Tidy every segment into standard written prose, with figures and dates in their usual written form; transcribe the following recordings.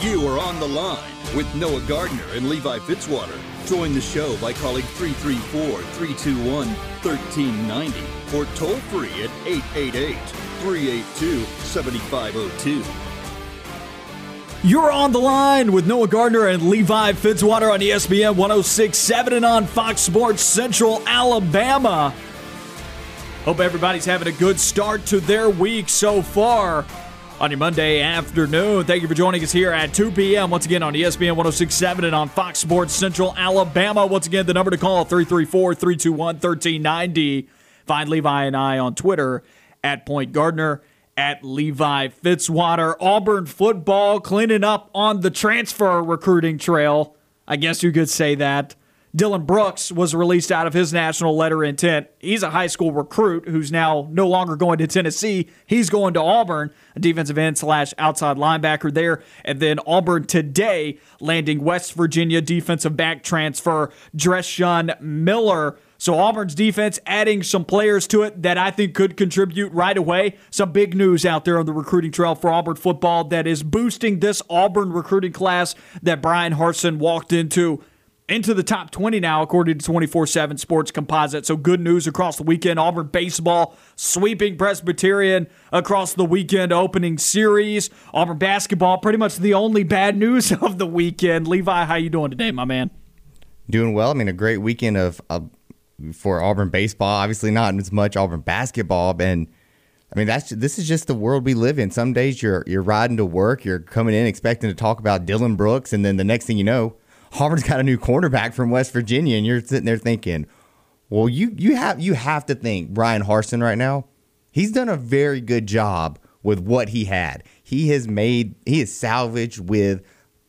You are on the line with Noah Gardner and Levi Fitzwater. Join the show by calling 334-321-1390 or toll free at 888-382-7502. You're on the line with Noah Gardner and Levi Fitzwater on ESPN 106.7 and on Fox Sports Central Alabama. Hope everybody's having a good start to their week so far on your Monday afternoon. Thank you for joining us here at 2 p.m. once again on ESPN 106.7 and on Fox Sports Central Alabama. Once again, the number to call, 334-321-1390. Find Levi and I on Twitter at Point Gardner, at Levi Fitzwater. Auburn football cleaning up on the transfer recruiting trail, I guess you could say that. Dylan Brooks was released out of his national letter of intent. He's a high school recruit who's now no longer going to Tennessee. He's going to Auburn, a defensive end / outside linebacker there. And then Auburn today landing West Virginia defensive back transfer Dreshawn Miller. So Auburn's defense adding some players to it that I think could contribute right away. Some big news out there on the recruiting trail for Auburn football that is boosting this Auburn recruiting class that Brian Harsin walked into the top 20 now, according to 24/7 Sports Composite. So good news across the weekend. Auburn baseball sweeping Presbyterian across the weekend opening series. Auburn basketball, pretty much the only bad news of the weekend. Levi, how you doing today, my man? Doing well. I mean, a great weekend for Auburn baseball. Obviously not as much Auburn basketball. And I mean, this is just the world we live in. Some days you're riding to work, you're coming in expecting to talk about Dylan Brooks, and then the next thing you know, Auburn's got a new cornerback from West Virginia, and you're sitting there thinking, well, you have to think Brian Harsin right now. He's done a very good job with what he had. He has salvaged with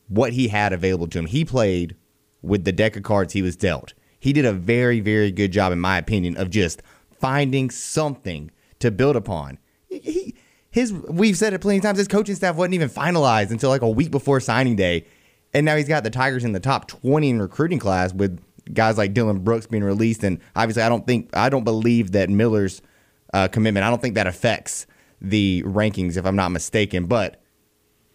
what he had available to him. He played with the deck of cards he was dealt. He did a very, very good job, in my opinion, of just finding something to build upon. We've said it plenty of times, his coaching staff wasn't even finalized until like a week before signing day. And now he's got the Tigers in the top 20 in recruiting class with guys like Dylan Brooks being released. And obviously, I don't believe that Miller's commitment, I don't think that affects the rankings, if I'm not mistaken. But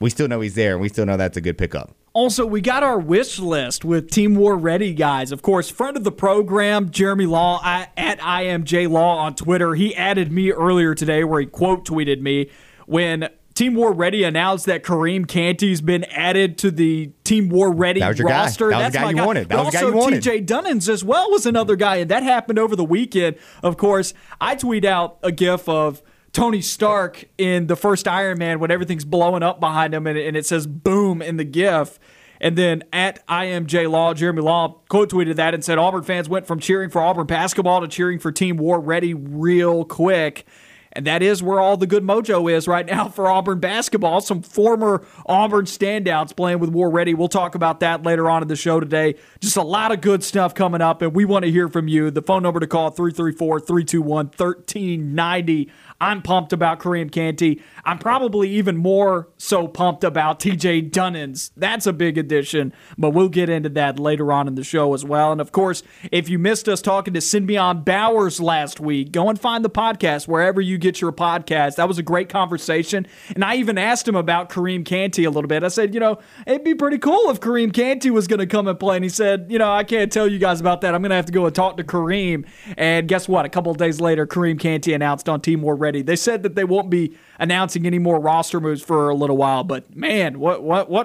we still know he's there, and we still know that's a good pickup. Also, we got our wish list with Team War Ready guys. Of course, friend of the program, Jeremy Law, at IMJ Law on Twitter. He added me earlier today where he quote tweeted me when Team War Ready announced that Kareem Canty's been added to the Team War Ready roster. That's the guy you wanted. Also, TJ Dunnins as well was another guy, and that happened over the weekend. Of course, I tweet out a GIF of Tony Stark in the first Iron Man when everything's blowing up behind him, and it says boom in the GIF. And then at IMJ Law, Jeremy Law quote tweeted that and said, Auburn fans went from cheering for Auburn basketball to cheering for Team War Ready real quick. And that is where all the good mojo is right now for Auburn basketball. Some former Auburn standouts playing with War Ready. We'll talk about that later on in the show today. Just a lot of good stuff coming up, and we want to hear from you. The phone number to call, 334-321-1390. I'm pumped about Kareem Canty. I'm probably even more so pumped about TJ Dunnins. That's a big addition, but we'll get into that later on in the show as well. And, of course, if you missed us talking to Symbion Bowers last week, go and find the podcast wherever you get your podcast. That was a great conversation. And I even asked him about Kareem Canty a little bit. I said, it'd be pretty cool if Kareem Canty was going to come and play. And he said, I can't tell you guys about that. I'm going to have to go and talk to Kareem. And guess what? A couple of days later, Kareem Canty announced on Team War Ready. They said that they won't be announcing any more roster moves for a little while. But, man, what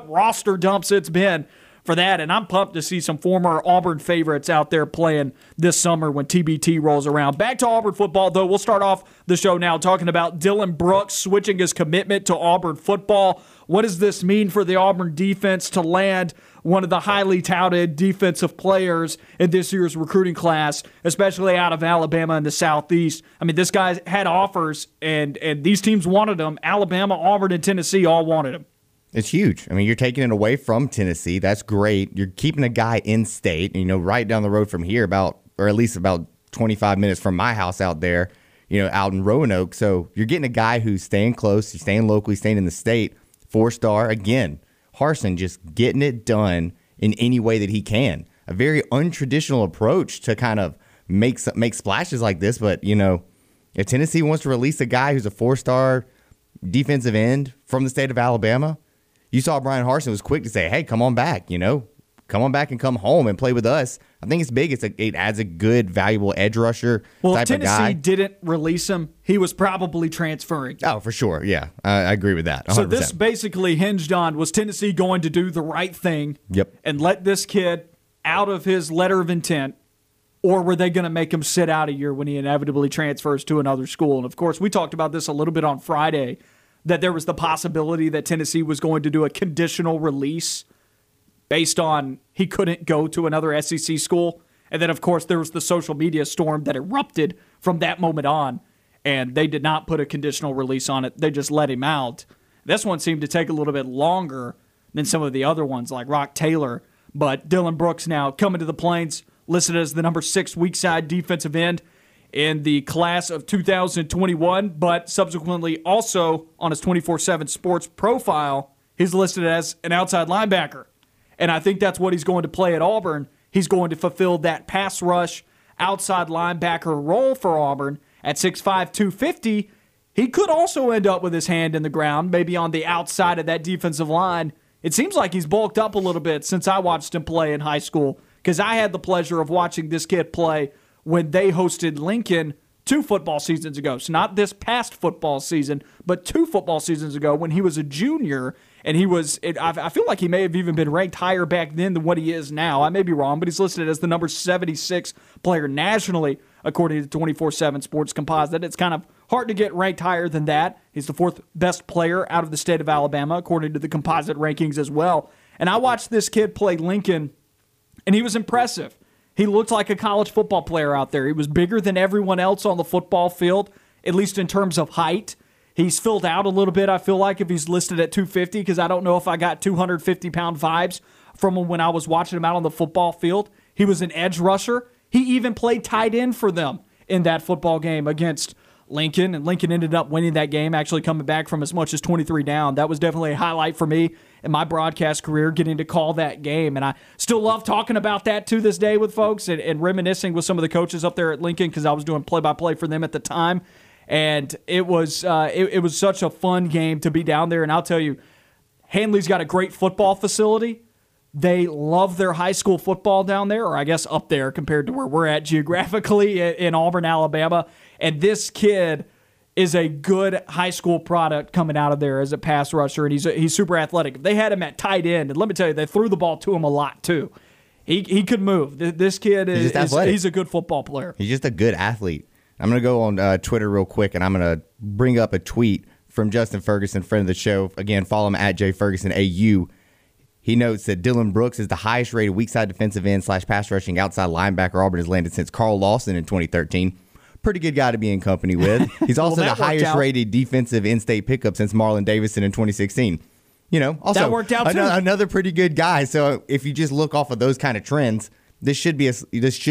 roster dumps it's been for that, and I'm pumped to see some former Auburn favorites out there playing this summer when TBT rolls around. Back to Auburn football, though. We'll start off the show now talking about Dylan Brooks switching his commitment to Auburn football. What does this mean for the Auburn defense to land one of the highly touted defensive players in this year's recruiting class, especially out of Alabama and the Southeast? I mean, this guy had offers, and these teams wanted him. Alabama, Auburn, and Tennessee all wanted him. It's huge. I mean, you're taking it away from Tennessee. That's great. You're keeping a guy in state, right down the road from here, about 25 minutes from my house out there. you know, out in Roanoke. So you're getting a guy who's staying close, he's staying locally, staying in the state, four-star. Again, Harsin just getting it done in any way that he can. A very untraditional approach to kind of make splashes like this. But, you know, if Tennessee wants to release a guy who's a four-star defensive end from the state of Alabama, you saw Brian Harsin was quick to say, hey, come on back, you know. Come on back and come home and play with us. I think it's big. It adds a good, valuable edge rusher type of guy. Well, Tennessee didn't release him. He was probably transferring. Oh, for sure. Yeah, I agree with that. 100%. So this basically hinged on, was Tennessee going to do the right thing and let this kid out of his letter of intent, or were they going to make him sit out a year when he inevitably transfers to another school? And, of course, we talked about this a little bit on Friday, that there was the possibility that Tennessee was going to do a conditional release based on he couldn't go to another SEC school. And then, of course, there was the social media storm that erupted from that moment on, and they did not put a conditional release on it. They just let him out. This one seemed to take a little bit longer than some of the other ones, like Rock Taylor. But Dylan Brooks now coming to the Plains, listed as the number 6 weak side defensive end in the class of 2021, but subsequently also on his 24/7 Sports profile, he's listed as an outside linebacker. And I think that's what he's going to play at Auburn. He's going to fulfill that pass rush outside linebacker role for Auburn. At 6'5", 250, he could also end up with his hand in the ground, maybe on the outside of that defensive line. It seems like he's bulked up a little bit since I watched him play in high school, because I had the pleasure of watching this kid play when they hosted Lincoln 2 football seasons ago. So not this past football season, but 2 football seasons ago when he was a junior. And he was, I feel like he may have even been ranked higher back then than what he is now. I may be wrong, but he's listed as the number 76 player nationally, according to 24/7 Sports Composite. It's kind of hard to get ranked higher than that. He's the 4th best player out of the state of Alabama, according to the composite rankings as well. And I watched this kid play Lincoln, and he was impressive. He looked like a college football player out there. He was bigger than everyone else on the football field, at least in terms of height. He's filled out a little bit, I feel like, if he's listed at 250, because I don't know if I got 250-pound vibes from him when I was watching him out on the football field. He was an edge rusher. He even played tight end for them in that football game against Lincoln, and Lincoln ended up winning that game, actually coming back from as much as 23 down. That was definitely a highlight for me in my broadcast career, getting to call that game, and I still love talking about that to this day with folks and reminiscing with some of the coaches up there at Lincoln, because I was doing play-by-play for them at the time. And it was such a fun game to be down there. And I'll tell you, Hanley's got a great football facility. They love their high school football down there, or I guess up there compared to where we're at geographically in Auburn, Alabama. And this kid is a good high school product coming out of there as a pass rusher, and he's super athletic. If they had him at tight end, and let me tell you, they threw the ball to him a lot too. He could move. This kid he's a good football player. He's just a good athlete. I'm going to go on Twitter real quick, and I'm going to bring up a tweet from Justin Ferguson, friend of the show. Again, follow him at JFergusonAU. He notes that Dylan Brooks is the highest-rated weak-side defensive end / pass-rushing outside linebacker Auburn has landed since Carl Lawson in 2013. Pretty good guy to be in company with. He's also the highest-rated defensive in-state pickup since Marlon Davidson in 2016. You know, also that worked out another pretty good guy. So if you just look off of those kind of trends, This should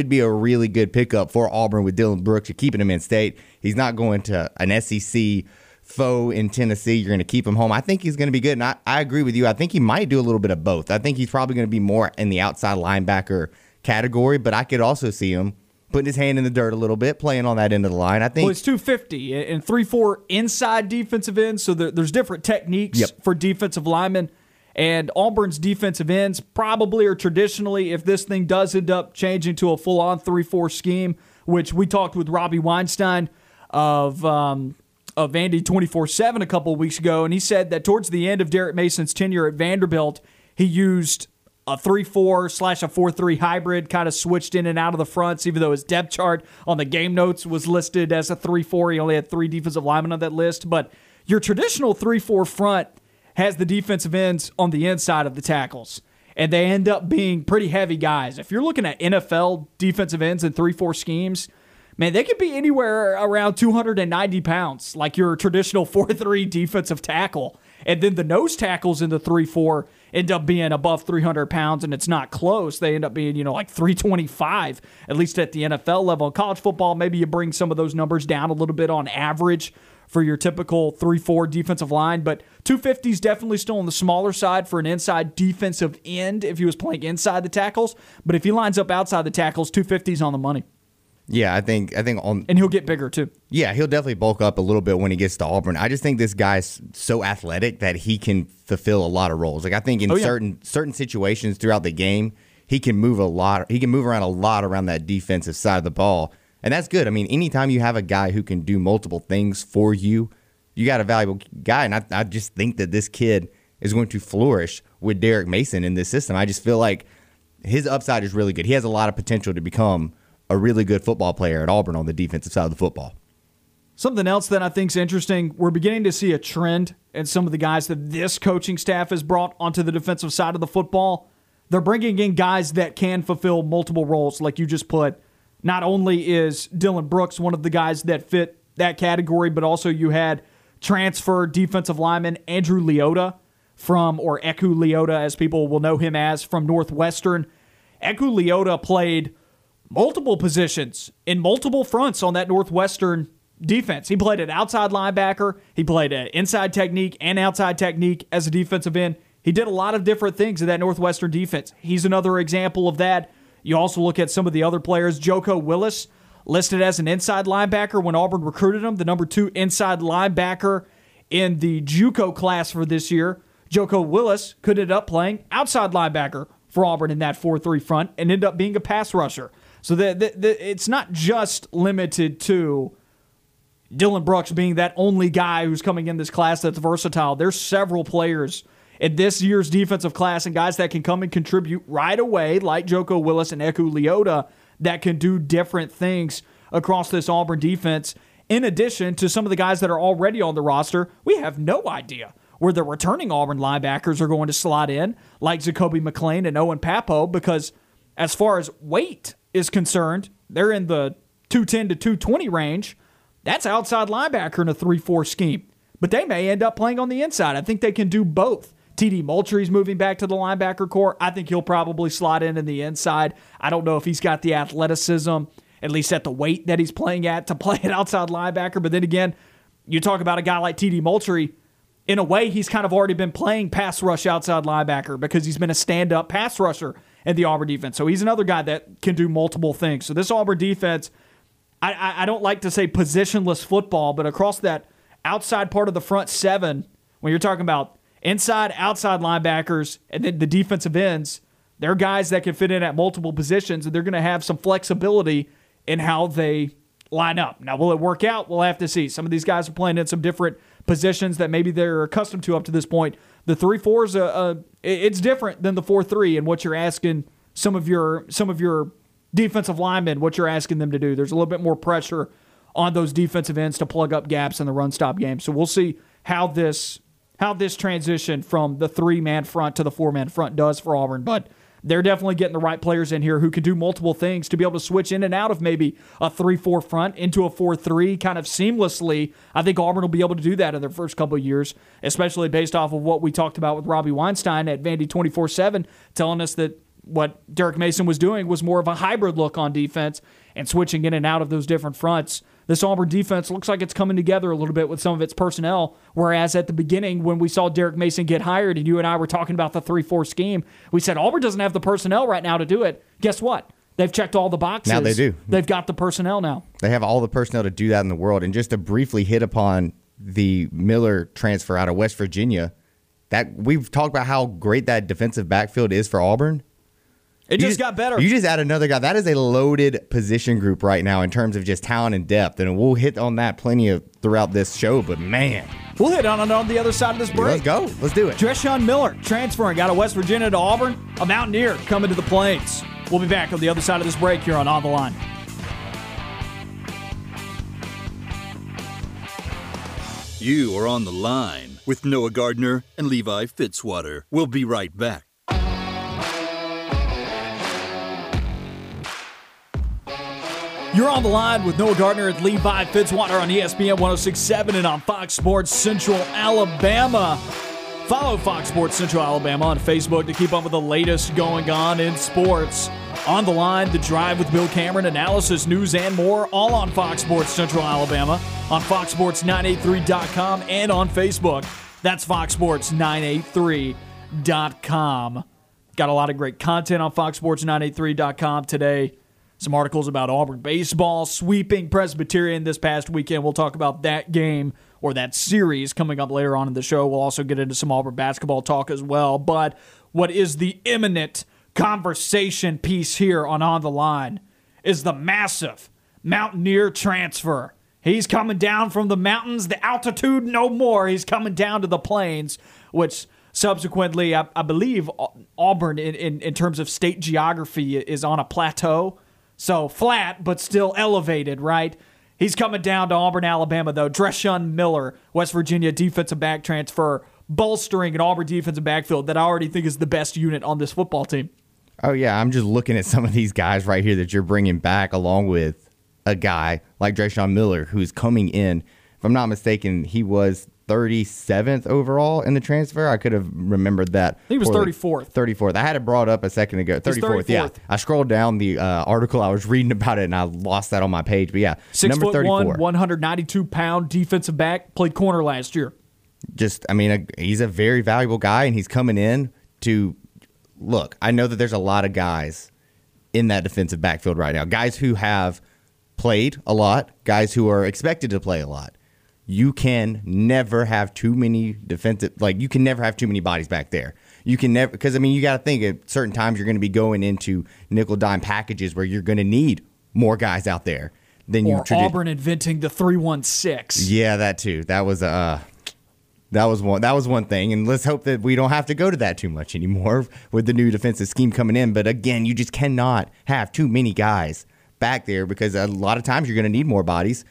be a really good pickup for Auburn with Dylan Brooks. You're keeping him in state. He's not going to an SEC foe in Tennessee. You're going to keep him home. I think he's going to be good, and I agree with you. I think he might do a little bit of both. I think he's probably going to be more in the outside linebacker category, but I could also see him putting his hand in the dirt a little bit, playing on that end of the line. I think it's 250 and 3-4 inside defensive ends, so there's different techniques for defensive linemen. And Auburn's defensive ends probably or traditionally, if this thing does end up changing to a full-on 3-4 scheme, which we talked with Robbie Weinstein of Vandy 24/7 a couple of weeks ago, and he said that towards the end of Derek Mason's tenure at Vanderbilt, he used a 3-4 / a 4-3 hybrid, kind of switched in and out of the fronts, even though his depth chart on the game notes was listed as a 3-4. He only had 3 defensive linemen on that list. But your traditional 3-4 front has the defensive ends on the inside of the tackles, and they end up being pretty heavy guys. If you're looking at NFL defensive ends in 3-4 schemes, man, they could be anywhere around 290 pounds, like your traditional 4-3 defensive tackle. And then the nose tackles in the 3-4 end up being above 300 pounds, and it's not close. They end up being, you know, like 325, at least at the NFL level. In college football, maybe you bring some of those numbers down a little bit on average for your typical 3-4 defensive line, but 250 is definitely still on the smaller side for an inside defensive end if he was playing inside the tackles. But if he lines up outside the tackles, 250 is on the money. Yeah, I think on, and he'll get bigger too. Yeah, he'll definitely bulk up a little bit when he gets to Auburn. I just think this guy's so athletic that he can fulfill a lot of roles. Like I think in certain situations throughout the game, he can move a lot. He can move around a lot around that defensive side of the ball. And that's good. I mean, anytime you have a guy who can do multiple things for you, you got a valuable guy. And I just think that this kid is going to flourish with Derek Mason in this system. I just feel like his upside is really good. He has a lot of potential to become a really good football player at Auburn on the defensive side of the football. Something else that I think is interesting, we're beginning to see a trend in some of the guys that this coaching staff has brought onto the defensive side of the football. They're bringing in guys that can fulfill multiple roles, like you just put. Not only is Dylan Brooks one of the guys that fit that category, but also you had transfer defensive lineman Eku Leota, as people will know him as, from Northwestern. Eku Leota played multiple positions in multiple fronts on that Northwestern defense. He played at outside linebacker. He played at inside technique and outside technique as a defensive end. He did a lot of different things in that Northwestern defense. He's another example of that. You also look at some of the other players. Joko Willis, listed as an inside linebacker when Auburn recruited him, the number 2 inside linebacker in the JUCO class for this year. Joko Willis could end up playing outside linebacker for Auburn in that 4-3 front and end up being a pass rusher. So it's not just limited to Dylan Brooks being that only guy who's coming in this class that's versatile. There's several players in this year's defensive class and guys that can come and contribute right away, like Joko Willis and Eku Leota, that can do different things across this Auburn defense. In addition to some of the guys that are already on the roster, we have no idea where the returning Auburn linebackers are going to slot in, like Zacoby McClain and Owen Papo, because as far as weight is concerned, they're in the 210 to 220 range. That's outside linebacker in a 3-4 scheme. But they may end up playing on the inside. I think they can do both. T.D. Moultrie's moving back to the linebacker core. I think he'll probably slot in the inside. I don't know if he's got the athleticism, at least at the weight that he's playing at, to play an outside linebacker. But then again, you talk about a guy like T.D. Moultrie, in a way he's kind of already been playing pass rush outside linebacker because he's been a stand-up pass rusher in the Auburn defense. So he's another guy that can do multiple things. So this Auburn defense, I don't like to say positionless football, but across that outside part of the front seven, when you're talking about inside, outside linebackers, and then the defensive ends, they're guys that can fit in at multiple positions, and they're going to have some flexibility in how they line up. Now, will it work out? We'll have to see. Some of these guys are playing in some different positions that maybe they're accustomed to up to this point. The 3-4 is it's different than the 4-3 and what you're asking some of your defensive linemen, what you're asking them to do. There's a little bit more pressure on those defensive ends to plug up gaps in the run-stop game. So we'll see how this transition from the 3-man front to the 4-man front does for Auburn. But they're definitely getting the right players in here who can do multiple things to be able to switch in and out of maybe a 3-4 front into a 4-3 kind of seamlessly. I think Auburn will be able to do that in their first couple of years, especially based off of what we talked about with Robbie Weinstein at Vandy 24/7, telling us that what Derek Mason was doing was more of a hybrid look on defense and switching in and out of those different fronts. This Auburn defense looks like it's coming together a little bit with some of its personnel, whereas at the beginning when we saw Derek Mason get hired and you and I were talking about the 3-4 scheme, we said Auburn doesn't have the personnel right now to do it. Guess what? They've checked all the boxes. Now they do. They've got the personnel now. They have all the personnel to do that in the world. And just to briefly hit upon the Miller transfer out of West Virginia, that we've talked about how great that defensive backfield is for Auburn. It just got better. You just add another guy. That is a loaded position group right now in terms of just talent and depth, and we'll hit on that plenty of throughout this show, but man. We'll hit on it on the other side of this break. Let's go. Let's do it. Dreshawn Miller transferring out of West Virginia to Auburn, a Mountaineer coming to the Plains. We'll be back on the other side of this break here on the Line. You are on the line with Noah Gardner and Levi Fitzwater. We'll be right back. You're on the line with Noah Gardner and Levi Fitzwater on ESPN 106.7 and on Fox Sports Central Alabama. Follow Fox Sports Central Alabama on Facebook to keep up with the latest going on in sports. On the Line, The Drive with Bill Cameron, analysis, news, and more, all on Fox Sports Central Alabama, on foxsports983.com, and on Facebook. That's foxsports983.com. Got a lot of great content on foxsports983.com today. Some articles about Auburn baseball sweeping Presbyterian this past weekend. We'll talk about that game or that series coming up later on in the show. We'll also get into some Auburn basketball talk as well. But what is the imminent conversation piece here on the Line is the massive Mountaineer transfer. He's coming down from the mountains, the altitude no more. He's coming down to the plains, which subsequently, I believe Auburn in terms of state geography is on a plateau. So flat, but still elevated, right? He's coming down to Auburn, Alabama, though. Dreshawn Miller, West Virginia defensive back transfer, bolstering an Auburn defensive backfield that I already think is the best unit on this football team. Oh, yeah. I'm just looking at some of these guys right here that you're bringing back, along with a guy like Dreshawn Miller, who's coming in. If I'm not mistaken, he was 37th overall in the transfer. I could have remembered that. He was 34th. 34th. I had it brought up a second ago. 34th, yeah. I scrolled down the article. I was reading about it, and I lost that on my page. But, yeah, 6'1", 192-pound defensive back, played corner last year. Just, I mean, he's a very valuable guy, and he's coming in to – look, I know that there's a lot of guys in that defensive backfield right now, guys who have played a lot, guys who are expected to play a lot. You can never have too many defensive, like you can never have too many bodies back there. You can never, because I mean, you got to think at certain times you're going to be going into nickel dime packages where you're going to need more guys out there than you. Auburn inventing the 3-1-6. Yeah, that too. That was one thing, and let's hope that we don't have to go to that too much anymore with the new defensive scheme coming in. But again, you just cannot have too many guys back there because a lot of times you're going to need more bodies,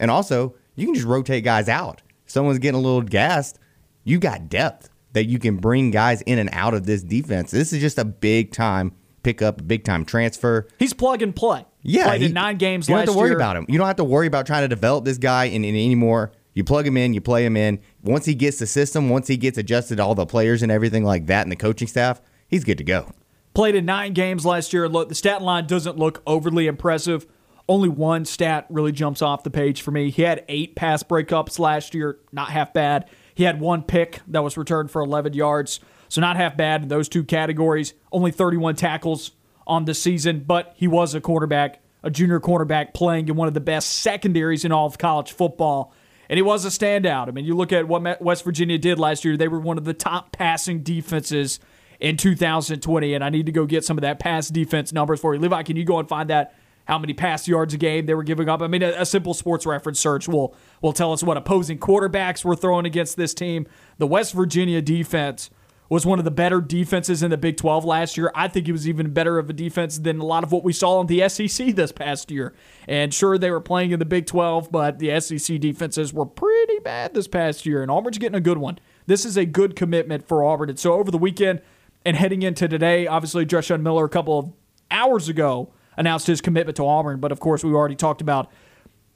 and also, you can just rotate guys out. Someone's getting a little gassed. You got depth that you can bring guys in and out of this defense. This is just a big-time pickup, big-time transfer. He's plug and play. Yeah. Played in 9 games last year. You don't have to worry about him. You don't have to worry about trying to develop this guy anymore. You plug him in, you play him in. Once he gets the system, once he gets adjusted to all the players and everything like that and the coaching staff, he's good to go. Played in 9 games last year. Look, the stat line doesn't look overly impressive. Only one stat really jumps off the page for me. He had 8 pass breakups last year, not half bad. He had 1 pick that was returned for 11 yards, so not half bad in those two categories. Only 31 tackles on the season, but he was a quarterback, a junior quarterback playing in one of the best secondaries in all of college football, and he was a standout. I mean, you look at what West Virginia did last year, they were one of the top passing defenses in 2020, and I need to go get some of that pass defense numbers for you. Levi, can you go and find that? How many pass yards a game they were giving up. I mean, a simple Sports Reference search will tell us what opposing quarterbacks were throwing against this team. The West Virginia defense was one of the better defenses in the Big 12 last year. I think it was even better of a defense than a lot of what we saw in the SEC this past year. And sure, they were playing in the Big 12, but the SEC defenses were pretty bad this past year, and Auburn's getting a good one. This is a good commitment for Auburn. And so over the weekend and heading into today, obviously Dreshawn Miller a couple of hours ago announced his commitment to Auburn, but of course we already talked about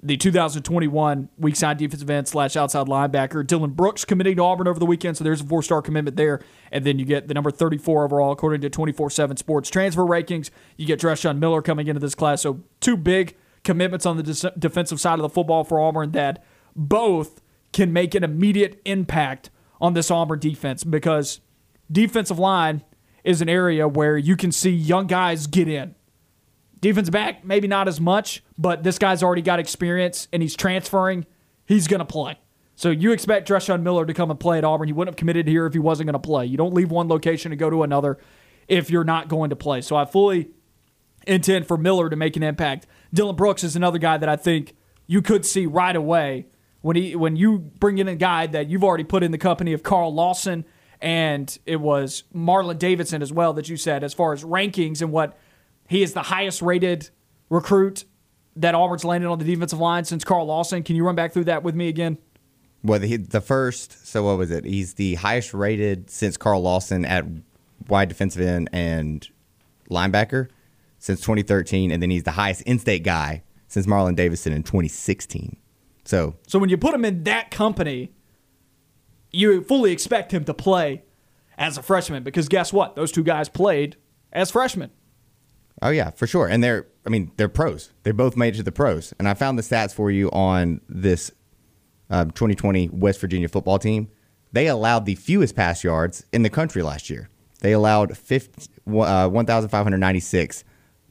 the 2021 weak side defensive end / outside linebacker Dylan Brooks committing to Auburn over the weekend, so there's a 4-star commitment there, and then you get the number 34 overall according to 24/7 Sports transfer rankings. You get Dreshawn Miller coming into this class, so 2 big commitments on the defensive side of the football for Auburn that both can make an immediate impact on this Auburn defense, because defensive line is an area where you can see young guys get in. Defense back, maybe not as much, but this guy's already got experience, and he's transferring. He's going to play. So you expect Dreshawn Miller to come and play at Auburn. He wouldn't have committed here if he wasn't going to play. You don't leave one location and go to another if you're not going to play. So I fully intend for Miller to make an impact. Dylan Brooks is another guy that I think you could see right away when you bring in a guy that you've already put in the company of Carl Lawson, and it was Marlon Davidson as well that you said as far as rankings and what – he is the highest-rated recruit that Auburn's landed on the defensive line since Carl Lawson. Can you run back through that with me again? Well, he's the highest-rated since Carl Lawson at wide defensive end and linebacker since 2013, and then he's the highest in-state guy since Marlon Davidson in 2016. So when you put him in that company, you fully expect him to play as a freshman because guess what? Those two guys played as freshmen. Oh, yeah, for sure. And they're pros. They both made it to the pros. And I found the stats for you on this 2020 West Virginia football team. They allowed the fewest pass yards in the country last year. They allowed 1,596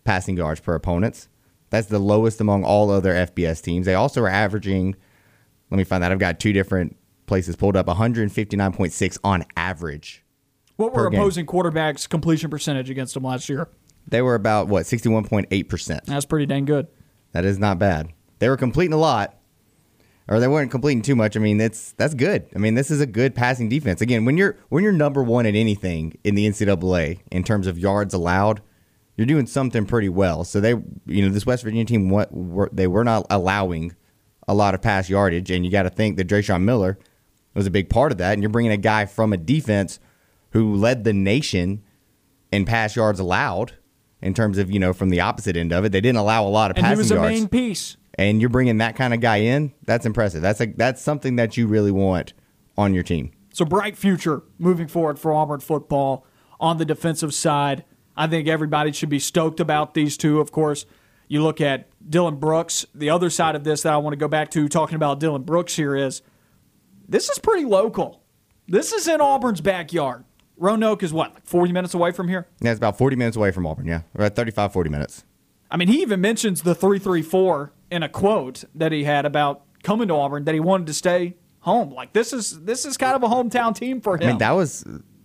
passing yards per opponents. That's the lowest among all other FBS teams. They also are averaging, let me find that. I've got two different places pulled up, 159.6 on average. What were opposing quarterbacks' completion percentage against them last year? They were about, 61.8%. That's pretty dang good. That is not bad. They were completing a lot, or they weren't completing too much. That's good. This is a good passing defense. Again, when you're number one at anything in the NCAA in terms of yards allowed, you're doing something pretty well. So this West Virginia team, they were not allowing a lot of pass yardage, and you got to think that Dreshawn Miller was a big part of that. And you're bringing a guy from a defense who led the nation in pass yards allowed in terms of from the opposite end of it. They didn't allow a lot of passing yards. And he was a main piece. And you're bringing that kind of guy in, that's impressive. That's something that you really want on your team. So bright future moving forward for Auburn football on the defensive side. I think everybody should be stoked about these two. Of course, you look at Dylan Brooks. The other side of this that I want to go back to talking about Dylan Brooks here is this is pretty local. This is in Auburn's backyard. Roanoke is what, like 40 minutes away from here? Yeah, it's about 40 minutes away from Auburn, yeah. About 35, 40 minutes. He even mentions the 334 in a quote that he had about coming to Auburn, that he wanted to stay home. Like, this is kind of a hometown team for him. That was,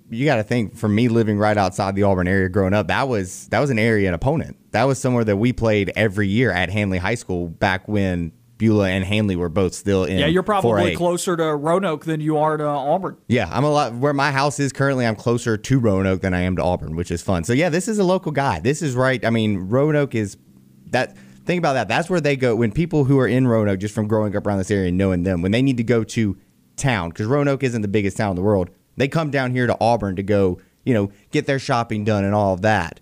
you got to think, for me living right outside the Auburn area growing up, that was an area and opponent. That was somewhere that we played every year at Hanley High School back when Beulah and Hanley were both still in. Yeah, you're probably 4A. Closer to Roanoke than you are to Auburn. Yeah, I'm a lot where my house is currently. I'm closer to Roanoke than I am to Auburn, which is fun. So yeah, this is a local guy. This is right. Roanoke is that. Think about that. That's where they go when people who are in Roanoke, just from growing up around this area and knowing them, when they need to go to town, because Roanoke isn't the biggest town in the world. They come down here to Auburn to go, get their shopping done and all of that.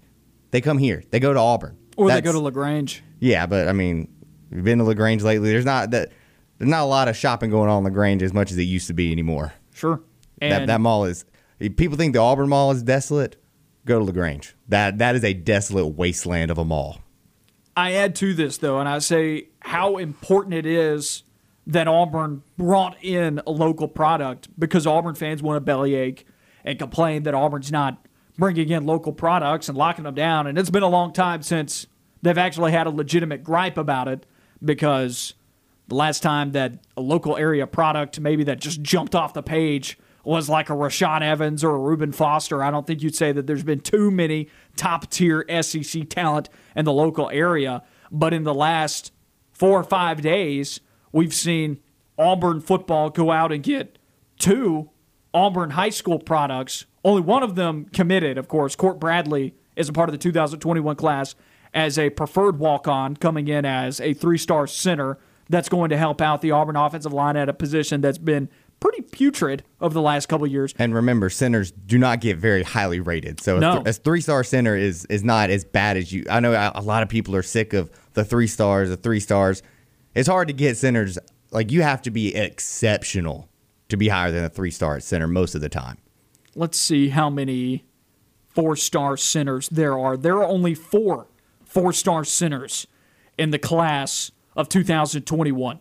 They come here. They go to Auburn. Or they go to LaGrange. Yeah, but we've been to LaGrange lately. There's not a lot of shopping going on in LaGrange as much as it used to be anymore. Sure. And that mall is, people think the Auburn Mall is desolate. Go to LaGrange. That is a desolate wasteland of a mall. I add to this, though, and I say how important it is that Auburn brought in a local product, because Auburn fans want a bellyache and complain that Auburn's not bringing in local products and locking them down. And it's been a long time since they've actually had a legitimate gripe about it, because the last time that a local area product maybe that just jumped off the page was like a Rashaan Evans or a Reuben Foster. I don't think you'd say that there's been too many top-tier SEC talent in the local area. But in the last 4 or 5 days, we've seen Auburn football go out and get 2 Auburn high school products. Only one of them committed, of course. Court Bradley is a part of the 2021 class as a preferred walk-on, coming in as a 3-star center. That's going to help out the Auburn offensive line at a position that's been pretty putrid over the last couple of years. And remember, centers do not get very highly rated. So no. A 3-star center is not as bad as you. I know a lot of people are sick of the 3 stars, the 3 stars. It's hard to get centers. Like, you have to be exceptional to be higher than a 3-star center most of the time. Let's see how many 4-star centers there are. There are only 4 4-star centers in the class of 2021.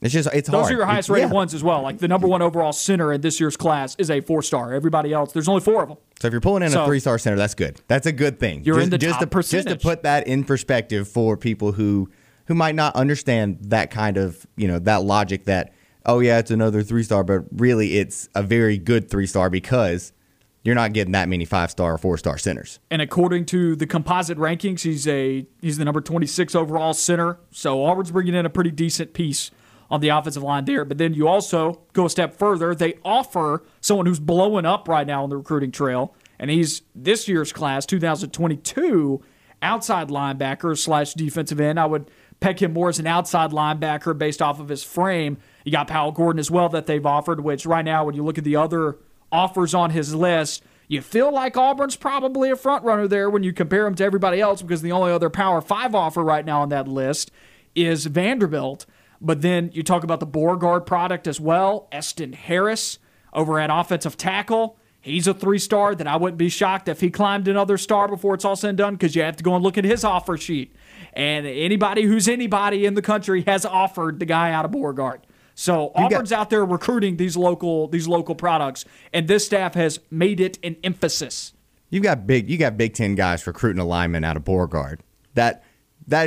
It's just, it's hard. Those are your highest rated ones as well. Like, the number 1 overall center in this year's class is a 4-star. Everybody else, there's only 4 of them. So if you're pulling in a 3-star center, that's good. That's a good thing. You're in the top percentage. Just to put that in perspective for people who might not understand that kind of, that logic that, oh yeah, it's another 3-star, but really it's a very good 3-star because you're not getting that many 5-star or 4-star centers. And according to the composite rankings, he's the number 26 overall center. So Auburn's bringing in a pretty decent piece on the offensive line there. But then you also go a step further. They offer someone who's blowing up right now on the recruiting trail, and he's this year's class, 2022, outside linebacker / defensive end. I would peg him more as an outside linebacker based off of his frame. You got Powell Gordon as well that they've offered, which right now when you look at the other offers on his list, you feel like Auburn's probably a front runner there when you compare him to everybody else, because the only other Power 5 offer right now on that list is Vanderbilt. But then you talk about the Beauregard product as well, Eston Harris. Over at offensive tackle, he's a three-star that I wouldn't be shocked if he climbed another star before it's all said and done, because you have to go and look at his offer sheet. And anybody who's anybody in the country has offered the guy out of Beauregard. So Auburn's out there recruiting these local products, and this staff has made it an emphasis. You got Big Ten guys recruiting a lineman out of Beauregard. That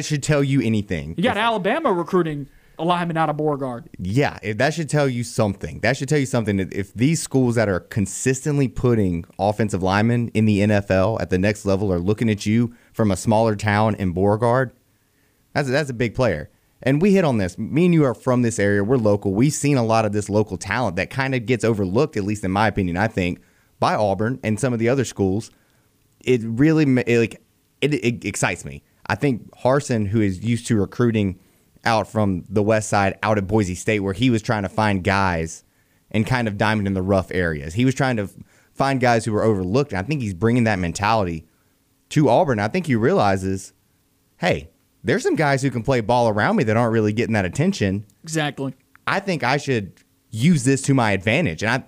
should tell you anything. You got Alabama recruiting a lineman out of Beauregard. Yeah, that should tell you something. That should tell you something. If these schools that are consistently putting offensive linemen in the NFL at the next level are looking at you from a smaller town in Beauregard, that's a big player. And we hit on this. Me and you are from this area. We're local. We've seen a lot of this local talent that kind of gets overlooked, at least in my opinion, I think, by Auburn and some of the other schools. It really it excites me. I think Harsin, who is used to recruiting out from the west side, out at Boise State, where he was trying to find guys and kind of diamond in the rough areas. He was trying to find guys who were overlooked. And I think he's bringing that mentality to Auburn. I think he realizes, hey, there's some guys who can play ball around me that aren't really getting that attention. Exactly. I think I should use this to my advantage. And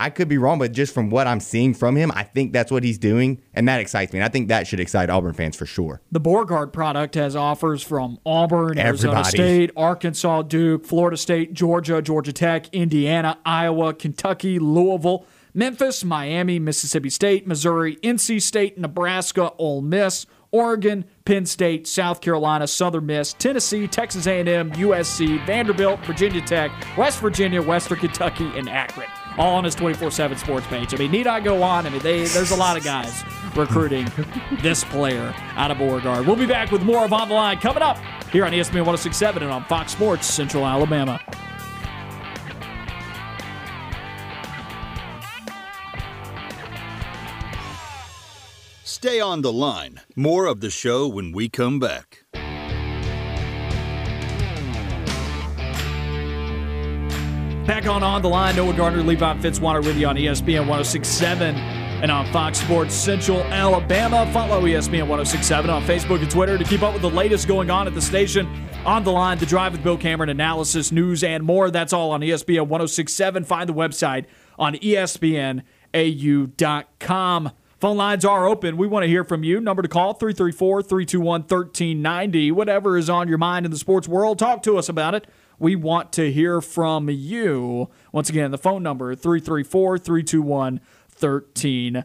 I could be wrong, but just from what I'm seeing from him, I think that's what he's doing, and that excites me. And I think that should excite Auburn fans for sure. The Beauregard product has offers from Auburn, Arizona State, Arkansas, Duke, Florida State, Georgia, Georgia Tech, Indiana, Iowa, Kentucky, Louisville, Memphis, Miami, Mississippi State, Missouri, NC State, Nebraska, Ole Miss, Oregon, Penn State, South Carolina, Southern Miss, Tennessee, Texas A&M, USC, Vanderbilt, Virginia Tech, West Virginia, Western Kentucky, and Akron. All on his 24/7 Sports page. I mean, need I go on? I mean, there's a lot of guys recruiting this player out of Beauregard. We'll be back with more of On the Line coming up here on ESPN 106.7 and on Fox Sports Central Alabama. Stay on the line. More of the show when we come back. Back on the Line, Noah Gardner, Levi Fitzwater with you on ESPN 106.7 and on Fox Sports Central Alabama. Follow ESPN 106.7 on Facebook and Twitter to keep up with the latest going on at the station. On the Line, The Drive with Bill Cameron, analysis, news, and more. That's all on ESPN 106.7. Find the website on ESPNAU.com. Phone lines are open. We want to hear from you. Number to call, 334-321-1390. Whatever is on your mind in the sports world, talk to us about it. We want to hear from you. Once again, the phone number, 334-321-1390. A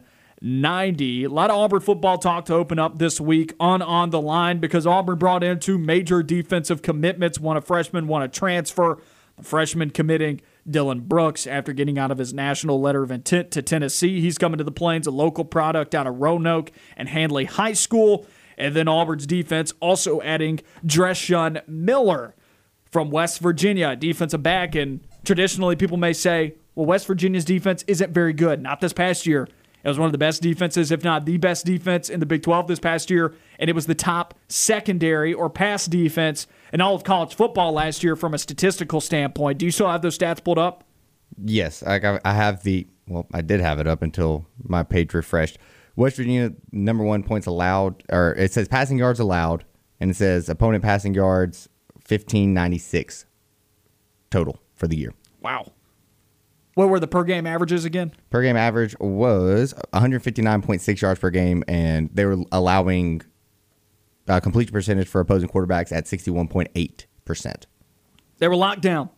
lot of Auburn football talk to open up this week on the Line, because Auburn brought in two major defensive commitments, one a freshman, one a transfer. The freshman committing Dylan Brooks after getting out of his national letter of intent to Tennessee. He's coming to the Plains, a local product out of Roanoke and Handley High School. And then Auburn's defense also adding Dreshawn Miller from West Virginia, defensive back. And traditionally people may say, well, West Virginia's defense isn't very good. Not this past year. It was one of the best defenses, if not the best defense in the Big 12 this past year, and it was the top secondary or pass defense in all of college football last year from a statistical standpoint. Do you still have those stats pulled up? Yes, I have I did have it up until my page refreshed. West Virginia, number one points allowed, or it says passing yards allowed, and it says opponent passing yards 1,596 total for the year. Wow. What were the per-game averages again? Per-game average was 159.6 yards per game, and they were allowing completion percentage for opposing quarterbacks at 61.8%. They were locked down,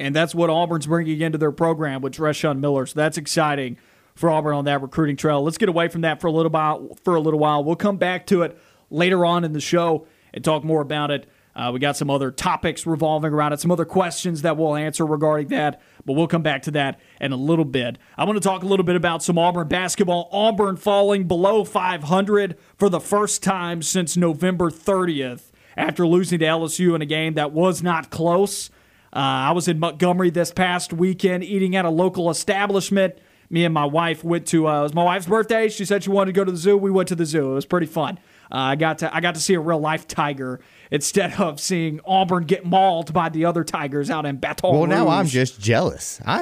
and that's what Auburn's bringing into their program with Dreshawn Miller, so that's exciting for Auburn on that recruiting trail. Let's get away from that for a little while. We'll come back to it later on in the show and talk more about it. We got some other topics revolving around it, some other questions that we'll answer regarding that, but we'll come back to that in a little bit. I want to talk a little bit about some Auburn basketball. Auburn falling below 500 for the first time since November 30th after losing to LSU in a game that was not close. I was in Montgomery this past weekend eating at a local establishment. Me and my wife went to, it was my wife's birthday. She said she wanted to go to the zoo. We went to the zoo. It was pretty fun. I got to see a real-life tiger instead of seeing Auburn get mauled by the other tigers out in Baton Rouge. Well, now I'm just jealous. Yeah.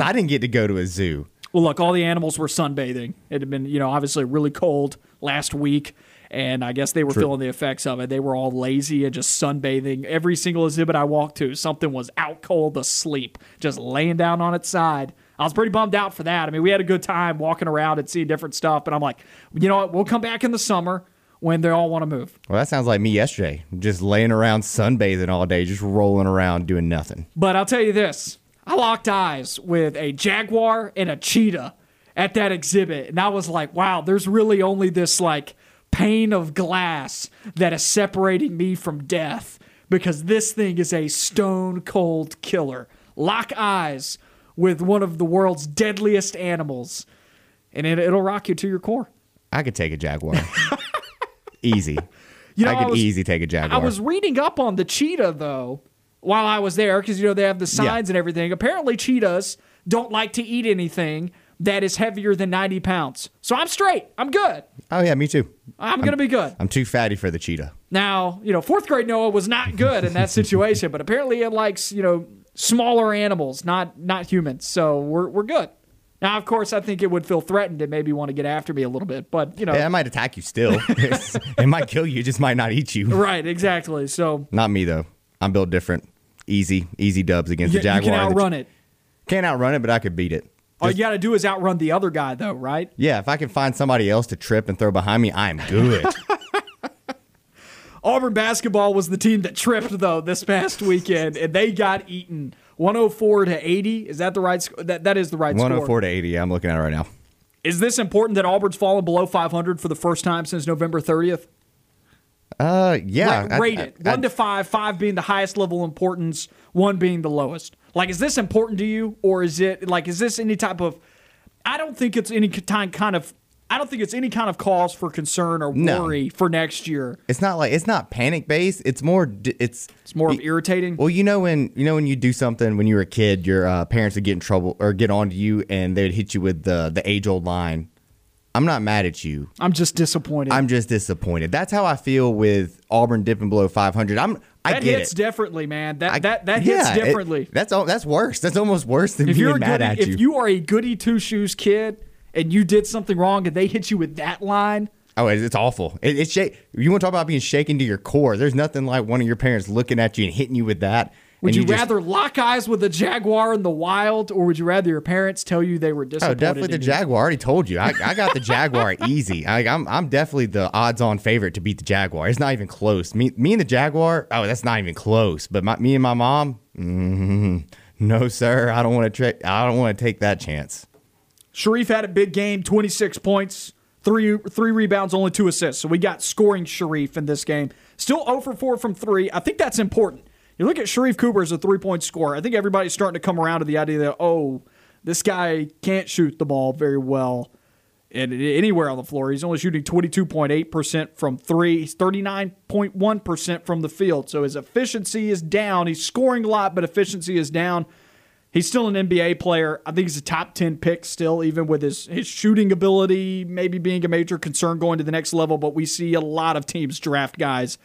I didn't get to go to a zoo. Well, look, all the animals were sunbathing. It had been, obviously really cold last week, and I guess they were feeling the effects of it. They were all lazy and just sunbathing. Every single exhibit I walked to, something was out cold asleep, just laying down on its side. I was pretty bummed out for that. I mean, we had a good time walking around and seeing different stuff, but I'm like, you know what? We'll come back in the summer when they all want to move. Well, that sounds like me yesterday, just laying around sunbathing all day, just rolling around doing nothing. But I'll tell you this. I locked eyes with a jaguar and a cheetah at that exhibit, and I was like, wow, there's really only this, like, pane of glass that is separating me from death because this thing is a stone-cold killer. Lock eyes with one of the world's deadliest animals, and it'll rock you to your core. I could take a jaguar. Easy. You know, I could easily take a jaguar. I was reading up on the cheetah, though, while I was there because, you know, they have the signs and everything. Apparently, cheetahs don't like to eat anything that is heavier than 90 pounds. So I'm straight. I'm good. Oh, yeah, me too. I'm going to be good. I'm too fatty for the cheetah. Now, you know, fourth grade Noah was not good in that situation, but apparently it likes, you know, smaller animals, not humans. So we're good. Now, of course, I think it would feel threatened and maybe want to get after me a little bit, but, you know. Yeah, it might attack you still. It might kill you. It just might not eat you. Right, exactly. So not me, though. I'm built different. Easy dubs against the Jaguar. You can outrun it. Can't outrun it, but I could beat it. All you got to do is outrun the other guy, though, right? Yeah, if I can find somebody else to trip and throw behind me, I'm good. Auburn basketball was the team that tripped, though, this past weekend, and they got eaten 104-80. Is that the right score? That is the right score. 104-80, I'm looking at it right now. Is this important that Auburn's fallen below 500 for the first time since November 30th? Yeah. Like, rate it. 1 to 5, 5 being the highest level importance, 1 being the lowest. Like, is this important to you, or is it like, is this any type of? I don't think it's any kind of cause for concern or worry for next year. It's not like, it's not panic based. It's more, it's more irritating. Well, you know when you do something when you were a kid, your parents would get in trouble or get on to you, and they'd hit you with the age old line. I'm not mad at you. I'm just disappointed. That's how I feel with Auburn dipping below 500. That hits differently, man. That hits differently. That's worse. That's almost worse than being mad at you. If you are a goody two-shoes kid and you did something wrong and they hit you with that line. Oh, it's awful. You want to talk about being shaken to your core. There's nothing like one of your parents looking at you and hitting you with that. Would you rather lock eyes with a jaguar in the wild, or would you rather your parents tell you they were disappointed? Oh, definitely the jaguar. I already told you. I got the jaguar easy. I'm definitely the odds-on favorite to beat the jaguar. It's not even close. Me and the jaguar, oh, that's not even close. But me and my mom, no, sir. I don't want to take that chance. Sharife had a big game, 26 points, three rebounds, only 2 assists. So we got scoring Sharife in this game. Still 0 for 4 from 3. I think that's important. You look at Sharife Cooper as a three-point scorer. I think everybody's starting to come around to the idea that, oh, this guy can't shoot the ball very well anywhere on the floor. He's only shooting 22.8% from three. He's 39.1% from the field. So his efficiency is down. He's scoring a lot, but efficiency is down. He's still an NBA player. I think he's a top 10 pick still, even with his shooting ability maybe being a major concern going to the next level. But we see a lot of teams draft guys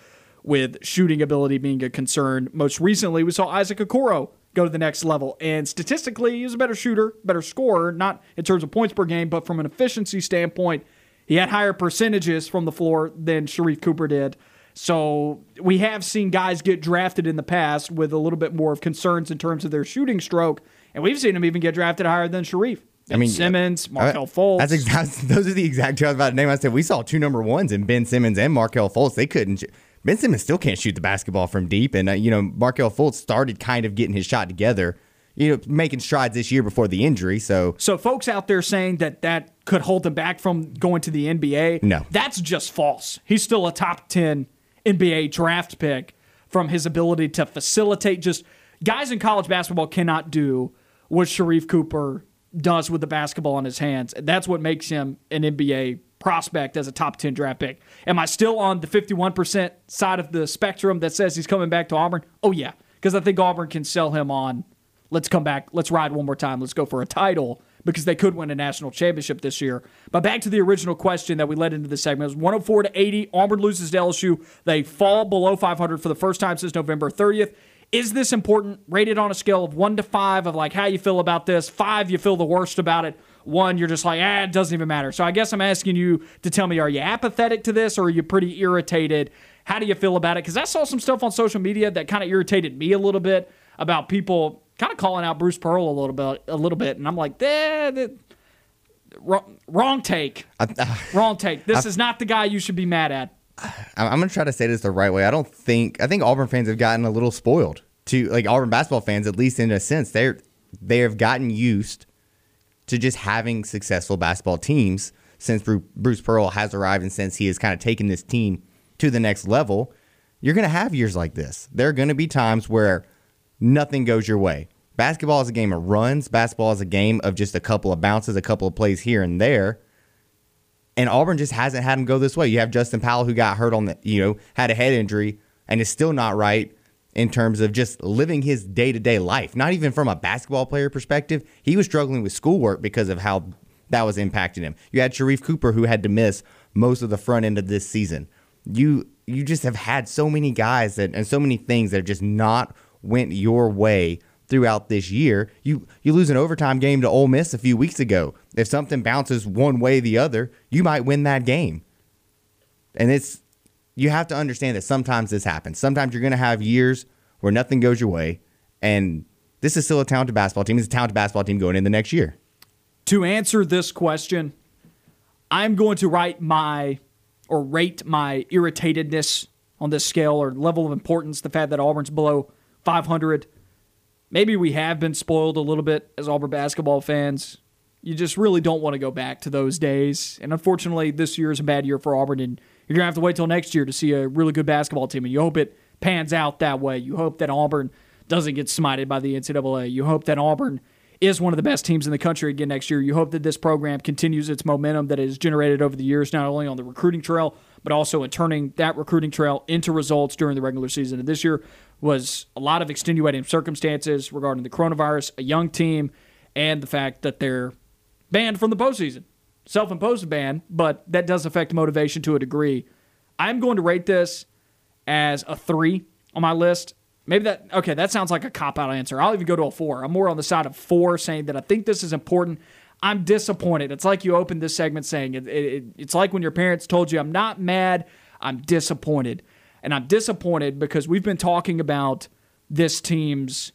with shooting ability being a concern. Most recently, we saw Isaac Okoro go to the next level. And statistically, he was a better shooter, better scorer, not in terms of points per game, but from an efficiency standpoint, he had higher percentages from the floor than Sharife Cooper did. So we have seen guys get drafted in the past with a little bit more of concerns in terms of their shooting stroke, and we've seen him even get drafted higher than Sharife. Ben Simmons, Markelle Fultz. Those are the exact two I was about to name. I said we saw 2 number 1s in Ben Simmons and Markelle Fultz. They couldn't... Ben Simmons still can't shoot the basketball from deep. And, you know, Markelle Fultz started kind of getting his shot together, you know, making strides this year before the injury. So folks out there saying that could hold him back from going to the NBA, no, that's just false. He's still a top 10 NBA draft pick from his ability to facilitate. Just guys in college basketball cannot do what Sharife Cooper does with the basketball in his hands. That's what makes him an NBA prospect as a top 10 draft pick. Am I still on the 51% side of the spectrum that says he's coming back to Auburn? Oh, yeah, because I think Auburn can sell him on, let's come back, let's ride one more time, let's go for a title, because they could win a national championship this year. But back to the original question that we led into the segment. It was 104-80. Auburn loses to LSU. They fall below 500 for the first time since November 30th. Is this important? Rated on a scale of 1 to 5 of like how you feel about this. 5, you feel the worst about it. 1, you're just like, it doesn't even matter. So I guess I'm asking you to tell me, are you apathetic to this, or are you pretty irritated? How do you feel about it? Because I saw some stuff on social media that kind of irritated me a little bit about people kind of calling out Bruce Pearl a little bit, and I'm like, wrong take. Wrong take. This is not the guy you should be mad at. I'm going to try to say this the right way. I think Auburn fans have gotten a little spoiled to, like, Auburn basketball fans, at least in a sense. They have gotten used to just having successful basketball teams since Bruce Pearl has arrived and since he has kind of taken this team to the next level. You're going to have years like this. There are going to be times where nothing goes your way. Basketball is a game of runs. Basketball is a game of just a couple of bounces, a couple of plays here and there. And Auburn just hasn't had him go this way. You have Justin Powell, who got hurt had a head injury and is still not right in terms of just living his day-to-day life. Not even from a basketball player perspective. He was struggling with schoolwork because of how that was impacting him. You had Sharife Cooper, who had to miss most of the front end of this season. You just have had so many guys and so many things that have just not went your way throughout this year. You lose an overtime game to Ole Miss a few weeks ago. If something bounces one way or the other, you might win that game. And you have to understand that sometimes this happens. Sometimes you're going to have years where nothing goes your way, and this is still a talented basketball team. It's a talented basketball team going into the next year. To answer this question, I'm going to rate my irritatedness on this scale or level of importance, the fact that Auburn's below 500. Maybe we have been spoiled a little bit as Auburn basketball fans. You just really don't want to go back to those days. And unfortunately, this year is a bad year for Auburn, and you're going to have to wait till next year to see a really good basketball team, and you hope it pans out that way. You hope that Auburn doesn't get smited by the NCAA. You hope that Auburn is one of the best teams in the country again next year. You hope that this program continues its momentum that it has generated over the years, not only on the recruiting trail, but also in turning that recruiting trail into results during the regular season. And this year was a lot of extenuating circumstances regarding the coronavirus, a young team, and the fact that they're banned from the postseason. Self-imposed ban, but that does affect motivation to a degree. I'm going to rate this as a 3 on my list. Maybe that sounds like a cop-out answer. I'll even go to a 4. I'm more on the side of 4, saying that I think this is important. I'm disappointed. It's like you opened this segment saying, it's like when your parents told you, I'm not mad, I'm disappointed. And I'm disappointed because we've been talking about this team's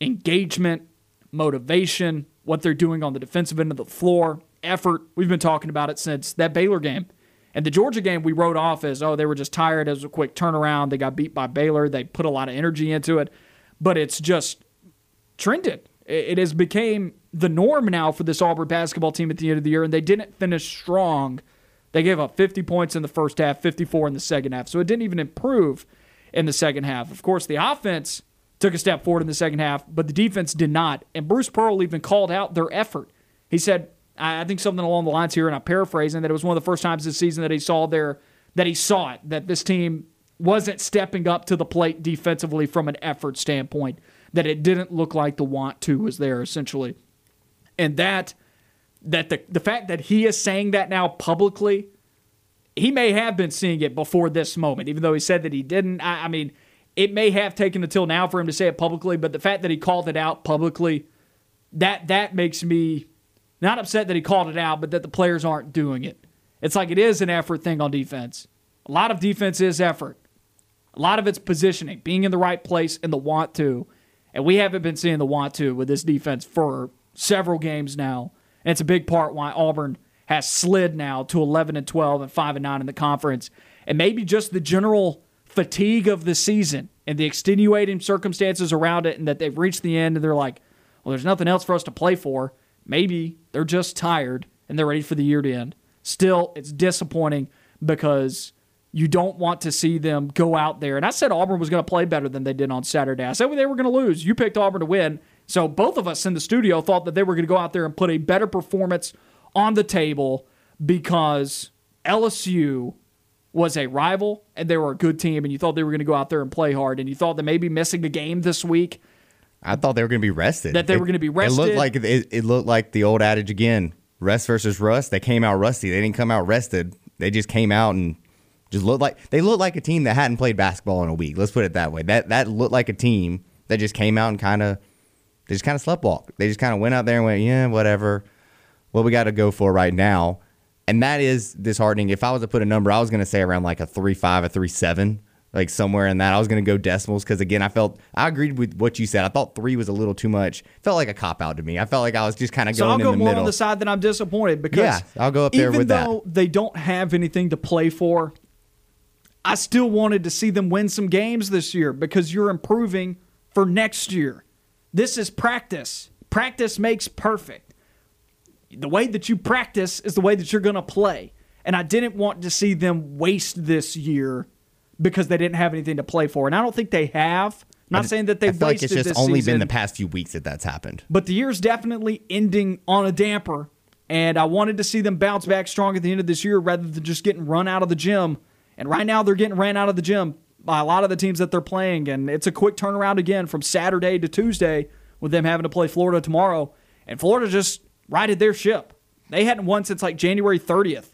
engagement, motivation, what they're doing on the defensive end of the floor, effort. We've been talking about it since that Baylor game. And the Georgia game we wrote off as, they were just tired. As a quick turnaround. They got beat by Baylor. They put a lot of energy into it. But it's just trended. It has became the norm now for this Auburn basketball team at the end of the year, and they didn't finish strong. They gave up 50 points in the first half, 54 in the second half. So it didn't even improve in the second half. Of course, the offense took a step forward in the second half, but the defense did not. And Bruce Pearl even called out their effort. He said, I think something along the lines here, and I'm paraphrasing, that it was one of the first times this season that this team wasn't stepping up to the plate defensively from an effort standpoint, that it didn't look like the want to was there, essentially. And that the fact that he is saying that now publicly, he may have been seeing it before this moment, even though he said that he didn't. I mean, it may have taken until now for him to say it publicly, but the fact that he called it out publicly, that makes me not upset that he called it out, but that the players aren't doing it. It's like it is an effort thing on defense. A lot of defense is effort. A lot of it's positioning, being in the right place, and the want to. And we haven't been seeing the want to with this defense for several games now. And it's a big part why Auburn has slid now to 11-12 and 5-9 in the conference. And maybe just the general fatigue of the season and the extenuating circumstances around it, and that they've reached the end and they're like, well, there's nothing else for us to play for. Maybe they're just tired and they're ready for the year to end. Still, it's disappointing because you don't want to see them go out there. And I said Auburn was going to play better than they did on Saturday. I said they were going to lose. You picked Auburn to win. So both of us in the studio thought that they were going to go out there and put a better performance on the table because LSU was a rival and they were a good team, and you thought they were going to go out there and play hard, and you thought that maybe missing the game this week, I thought they were going to be rested. That they were going to be rested. It looked like the old adage again, rest versus rust. They came out rusty. They didn't come out rested. They just came out and just looked like a team that hadn't played basketball in a week. Let's put it that way. That looked like a team that just came out and kind of sleptwalked. They just kind of went out there and went, yeah, whatever. What we got to go for right now, and that is disheartening. If I was to put a number, I was going to say around like a 3.5, a 3.7. like somewhere in that. I was going to go decimals because, again, I agreed with what you said. I thought 3 was a little too much. Felt like a cop-out to me. I felt like I was just kind of going in the middle. So I'll go more on the side that I'm disappointed because I'll go up there with that. Even though they don't have anything to play for, I still wanted to see them win some games this year because you're improving for next year. This is practice. Practice makes perfect. The way that you practice is the way that you're going to play. And I didn't want to see them waste this year because they didn't have anything to play for. And I don't think they have. I'm not saying that they've wasted this season. I feel like it's just only been the past few weeks that that's happened. But the year's definitely ending on a damper. And I wanted to see them bounce back strong at the end of this year rather than just getting run out of the gym. And right now they're getting ran out of the gym by a lot of the teams that they're playing. And it's a quick turnaround again from Saturday to Tuesday with them having to play Florida tomorrow. And Florida just righted their ship. They hadn't won since like January 30th.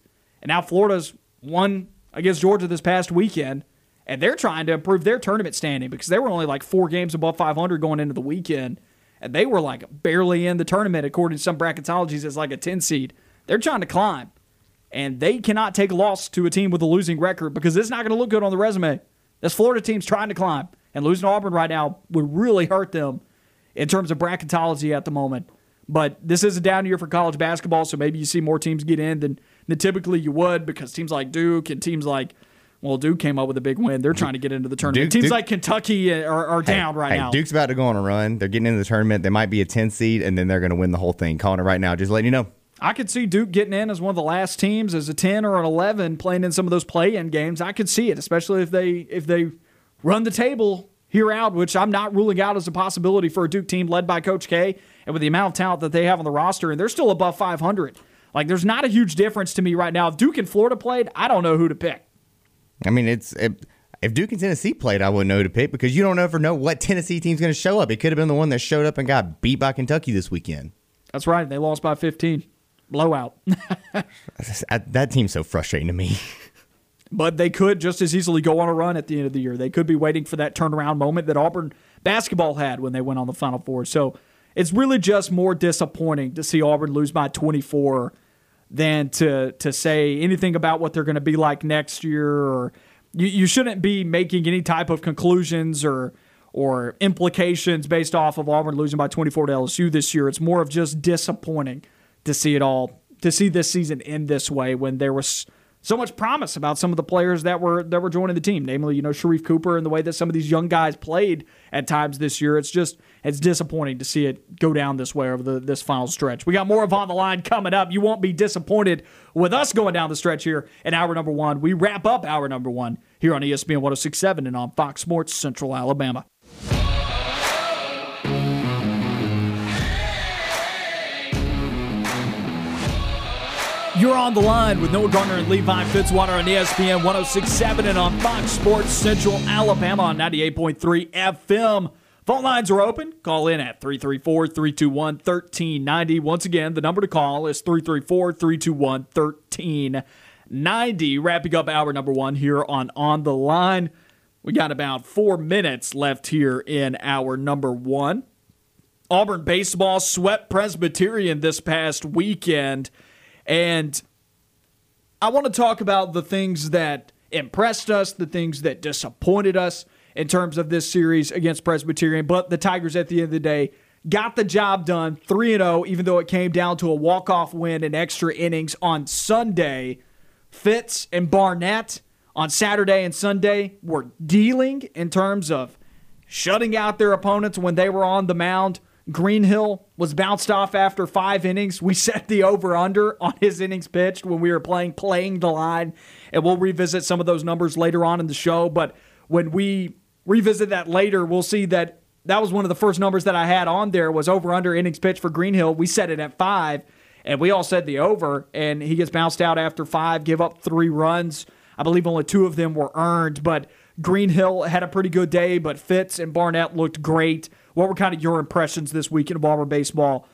And now Florida's won against Georgia this past weekend. And they're trying to improve their tournament standing because they were only like 4 games above 500 going into the weekend. And they were like barely in the tournament, according to some bracketologies, as like a 10 seed. They're trying to climb. And they cannot take a loss to a team with a losing record because it's not going to look good on the resume. This Florida team's trying to climb, and losing to Auburn right now would really hurt them in terms of bracketology at the moment. But this is a down year for college basketball, so maybe you see more teams get in than typically you would because teams like Duke and teams like, well, Duke came up with a big win. They're trying to get into the tournament. Teams like Kentucky are down right now. Duke's about to go on a run. They're getting into the tournament. They might be a 10 seed, and then they're going to win the whole thing. Calling it right now, just letting you know. I could see Duke getting in as one of the last teams as a 10 or an 11 playing in some of those play-in games. I could see it, especially if they run the table here out, which I'm not ruling out as a possibility for a Duke team led by Coach K and with the amount of talent that they have on the roster, and they're still above 500. Like, there's not a huge difference to me right now. If Duke and Florida played, I don't know who to pick. I mean, if Duke and Tennessee played, I wouldn't know who to pick because you don't ever know what Tennessee team's going to show up. It could have been the one that showed up and got beat by Kentucky this weekend. That's right. They lost by 15. Blowout. That team's so frustrating to me. But they could just as easily go on a run at the end of the year. They could be waiting for that turnaround moment that Auburn basketball had when they went on the Final Four. So it's really just more disappointing to see Auburn lose by 24 than to say anything about what they're going to be like next year. Or you shouldn't be making any type of conclusions or implications based off of Auburn losing by 24 to LSU this year. It's more of just disappointing to see it all, to see this season end this way when there was so much promise about some of the players that were joining the team, namely, Sharife Cooper and the way that some of these young guys played at times this year. It's disappointing to see it go down this way over this final stretch. We got more of On the Line coming up. You won't be disappointed with us going down the stretch here in hour number one. We wrap up hour number one here on ESPN 106.7 and on Fox Sports Central Alabama. You're on the line with Noah Gardner and Levi Fitzwater on ESPN 106.7 and on Fox Sports Central Alabama on 98.3 FM. Phone lines are open. Call in at 334-321-1390. Once again, the number to call is 334-321-1390. Wrapping up hour number one here on the Line. We got about 4 minutes left here in hour number one. Auburn baseball swept Presbyterian this past weekend. And I want to talk about the things that impressed us, the things that disappointed us in terms of this series against Presbyterian. But the Tigers, at the end of the day, got the job done 3-0, even though it came down to a walk-off win in extra innings on Sunday. Fitz and Barnett on Saturday and Sunday were dealing in terms of shutting out their opponents when they were on the mound. Greenhill was bounced off after 5 innings. We set the over-under on his innings pitched when we were playing the line, and we'll revisit some of those numbers later on in the show. But when we revisit that later, we'll see that that was one of the first numbers that I had on there was over-under innings pitched for Greenhill. We set it at 5, and we all said the over, and he gets bounced out after 5, gave up 3 runs. I believe only 2 of them were earned, but Greenhill had a pretty good day, but Fitz and Barnett looked great. What were kind of your impressions this weekend of Auburn baseball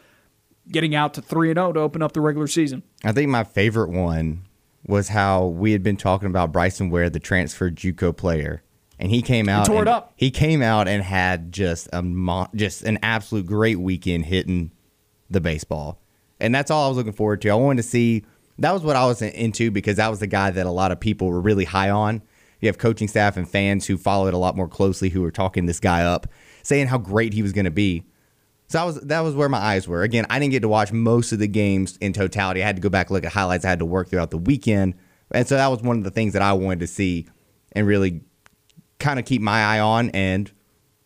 getting out to 3-0 to open up the regular season? I think my favorite one was how we had been talking about Bryson Ware, the transfer JUCO player, and he came out tore it up. He came out and had just an absolute great weekend hitting the baseball, and that's all I was looking forward to. I wanted to see that was what I was into because that was the guy that a lot of people were really high on. You have coaching staff and fans who follow it a lot more closely, who are talking this guy up, saying how great he was going to be. So that was where my eyes were. Again, I didn't get to watch most of the games in totality. I had to go back and look at highlights. I had to work throughout the weekend. And so that was one of the things that I wanted to see and really kind of keep my eye on. And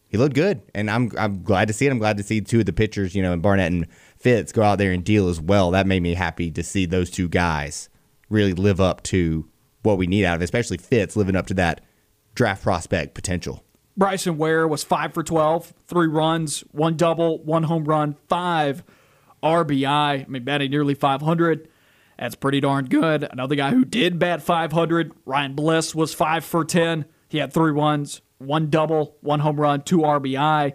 he looked good. And I'm glad to see it. I'm glad to see two of the pitchers, you know, and Barnett and Fitz go out there and deal as well. That made me happy to see those two guys really live up to what we need out of it, especially Fitz living up to that draft prospect potential. Bryson Ware was 5 for 12, 3 runs, 1 double, 1 home run, 5 RBI. I mean, batting nearly 500. That's pretty darn good. Another guy who did bat 500, Ryan Bliss, was 5 for 10. He had 3 runs, 1 double, 1 home run, 2 RBI.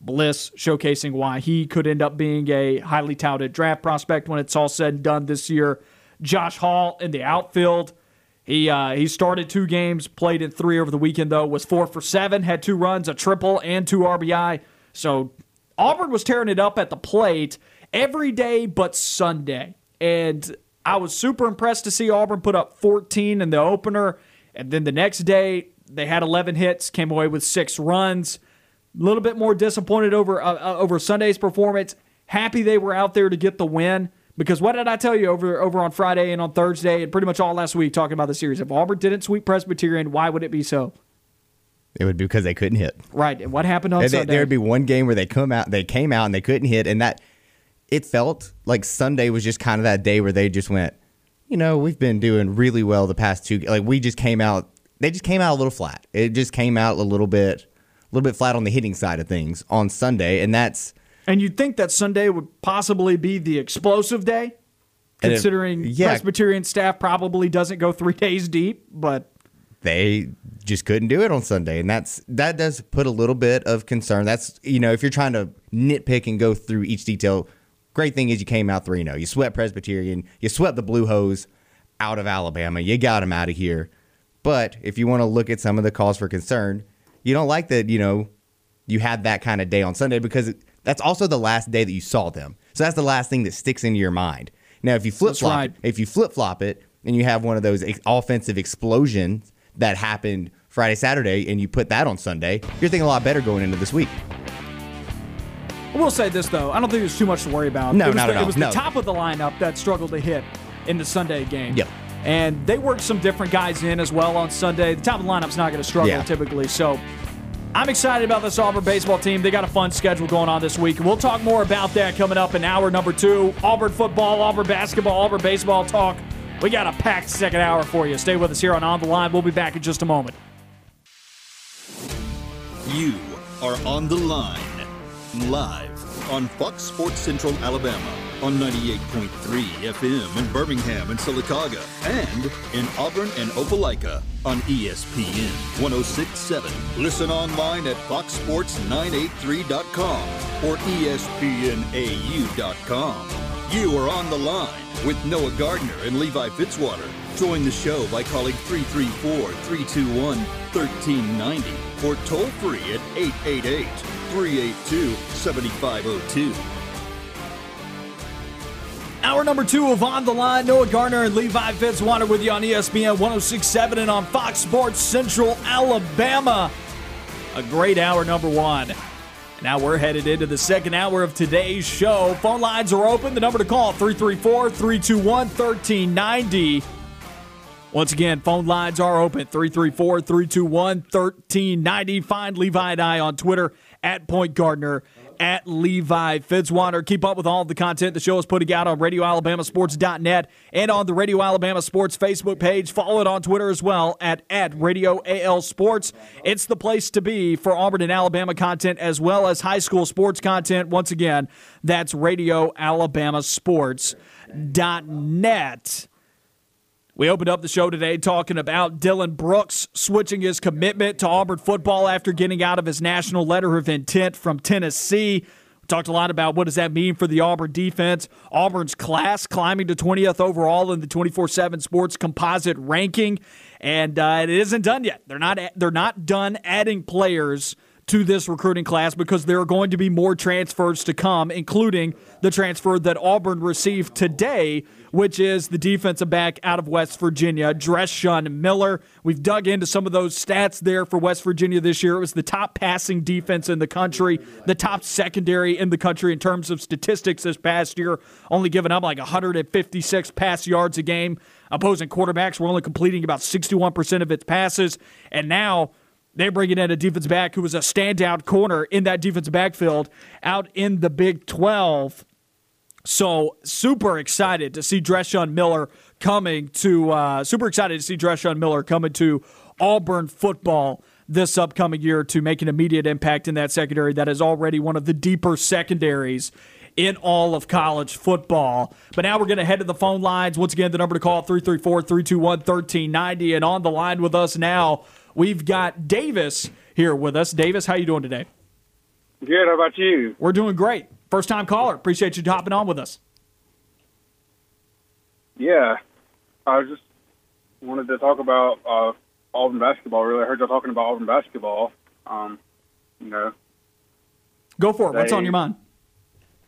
Bliss showcasing why he could end up being a highly touted draft prospect when it's all said and done this year. Josh Hall in the outfield. He started 2 games, played in 3 over the weekend, though, was 4 for 7, had 2 runs, a triple, and 2 RBI. So Auburn was tearing it up at the plate every day but Sunday. And I was super impressed to see Auburn put up 14 in the opener. And then the next day, they had 11 hits, came away with 6 runs. A little bit more disappointed over Sunday's performance. Happy they were out there to get the win. Because what did I tell you over on Friday and on Thursday and pretty much all last week talking about the series? If Auburn didn't sweep Presbyterian, why would it be so? It would be because they couldn't hit. Right. And what happened on Sunday? There would be one game where they came out and they couldn't hit, and that it felt like Sunday was just kind of that day where they just went, you know, we've been doing really well the past 2. Like they just came out a little flat. It just came out a little bit flat on the hitting side of things on Sunday, and that's. And you'd think that Sunday would possibly be the explosive day, considering Presbyterian staff probably doesn't go 3 days deep, but they just couldn't do it on Sunday, and that does put a little bit of concern. That's, you know, if you're trying to nitpick and go through each detail, great thing is you came out 3-0. You swept Presbyterian, you swept the Blue Hose out of Alabama, you got them out of here. But if you want to look at some of the cause for concern, you don't like that, you know, you had that kind of day on Sunday because that's also the last day that you saw them. So that's the last thing that sticks into your mind. Now, if you flip-flop it and you have one of those offensive explosions that happened Friday, Saturday, and you put that on Sunday, you're thinking a lot better going into this week. I will say this, though. I don't think there's too much to worry about. No, not at all. It was the top of the lineup that struggled to hit in the Sunday game. Yep. And they worked some different guys in as well on Sunday. The top of the lineup's not going to struggle typically, so I'm excited about this Auburn baseball team. They got a fun schedule going on this week. We'll talk more about that coming up in hour number 2. Auburn football, Auburn basketball, Auburn baseball talk. We got a packed second hour for you. Stay with us here on the Line. We'll be back in just a moment. You are on the Line, live on Fox Sports Central Alabama on 98.3 FM in Birmingham and Sylacauga, and in Auburn and Opelika on ESPN 106.7. Listen online at foxsports983.com or espnau.com. You are on the Line with Noah Gardner and Levi Fitzwater. Join the show by calling 334-321-1390 or toll free at 888-382-7502. Hour number 2of On the Line. Noah Gardner and Levi Fitzwater with you on ESPN 106.7 and on Fox Sports Central Alabama. A great hour number 1. Now we're headed into the second hour of today's show. Phone lines are open. The number to call, 334-321-1390. Once again, phone lines are open, 334-321-1390. Find Levi and I on Twitter, at Point Gardner. At Levi Fitzwater. Keep up with all the content the show is putting out on RadioAlabamaSports.net and on the Radio Alabama Sports Facebook page. Follow it on Twitter as well at Radio AL Sports. It's the place to be for Auburn and Alabama content as well as high school sports content. Once again, that's RadioAlabamaSports.net. We opened up the show today talking about Dylan Brooks switching his commitment to Auburn football after getting out of his national letter of intent from Tennessee. We talked a lot about what does that mean for the Auburn defense. Auburn's class climbing to 20th overall in the 24/7 Sports composite ranking, and it isn't done yet. They're not done adding players to this recruiting class because there are going to be more transfers to come, including the transfer that Auburn received today, which is the defensive back out of West Virginia, Dreshawn Miller. We've dug into some of those stats there for West Virginia this year. It was the top passing defense in the country, the top secondary in the country in terms of statistics this past year, only giving up like 156 pass yards a game. Opposing quarterbacks were only completing about 61% of its passes, and now they're bringing in a defensive back who was a standout corner in that defensive backfield out in the Big 12. So super excited to see Dreshawn Miller coming to Auburn football this upcoming year to make an immediate impact in that secondary that is already one of the deeper secondaries in all of college football. But now we're going to head to the phone lines. Once again, the number to call, 334-321-1390. And on the line with us now, we've got Davis here with us. Davis, how you doing today? Good. How about you? We're doing great. First-time caller. Appreciate you hopping on with us. Yeah. I just wanted to talk about Auburn basketball, really. I heard y'all talking about Auburn basketball. Go for it. What's on your mind?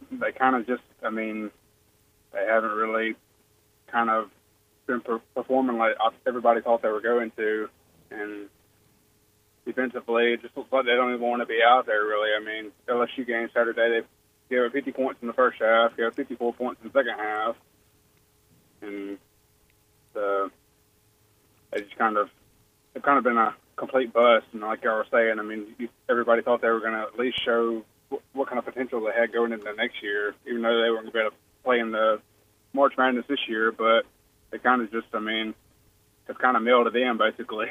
They kind of just, they haven't really kind of been performing like everybody thought they were going to. And defensively, it just looks like they don't even want to be out there, really. LSU game Saturday, they gave up 50 points in the first half, gave up 54 points in the second half. And they just kind of been a complete bust. And like y'all were saying, everybody thought they were going to at least show what kind of potential they had going into the next year, even though they weren't going to be able to play in the March Madness this year. But they kind of just, it's kind of mail to them, basically.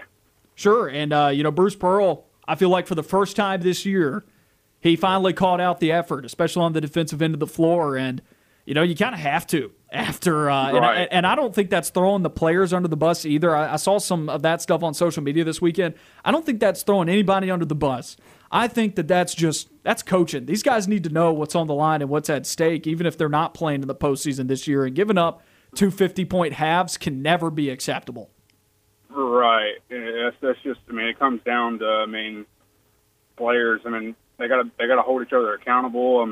Sure, and, Bruce Pearl, I feel like for the first time this year, he finally called out the effort, especially on the defensive end of the floor, and, you kind of have to after. Right. And I don't think that's throwing the players under the bus either. I saw some of that stuff on social media this weekend. I don't think that's throwing anybody under the bus. I think that's coaching. These guys need to know what's on the line and what's at stake, even if they're not playing in the postseason this year, and giving up 250-point halves can never be acceptable. Right. That's just. It comes down to. Players. They gotta hold each other accountable.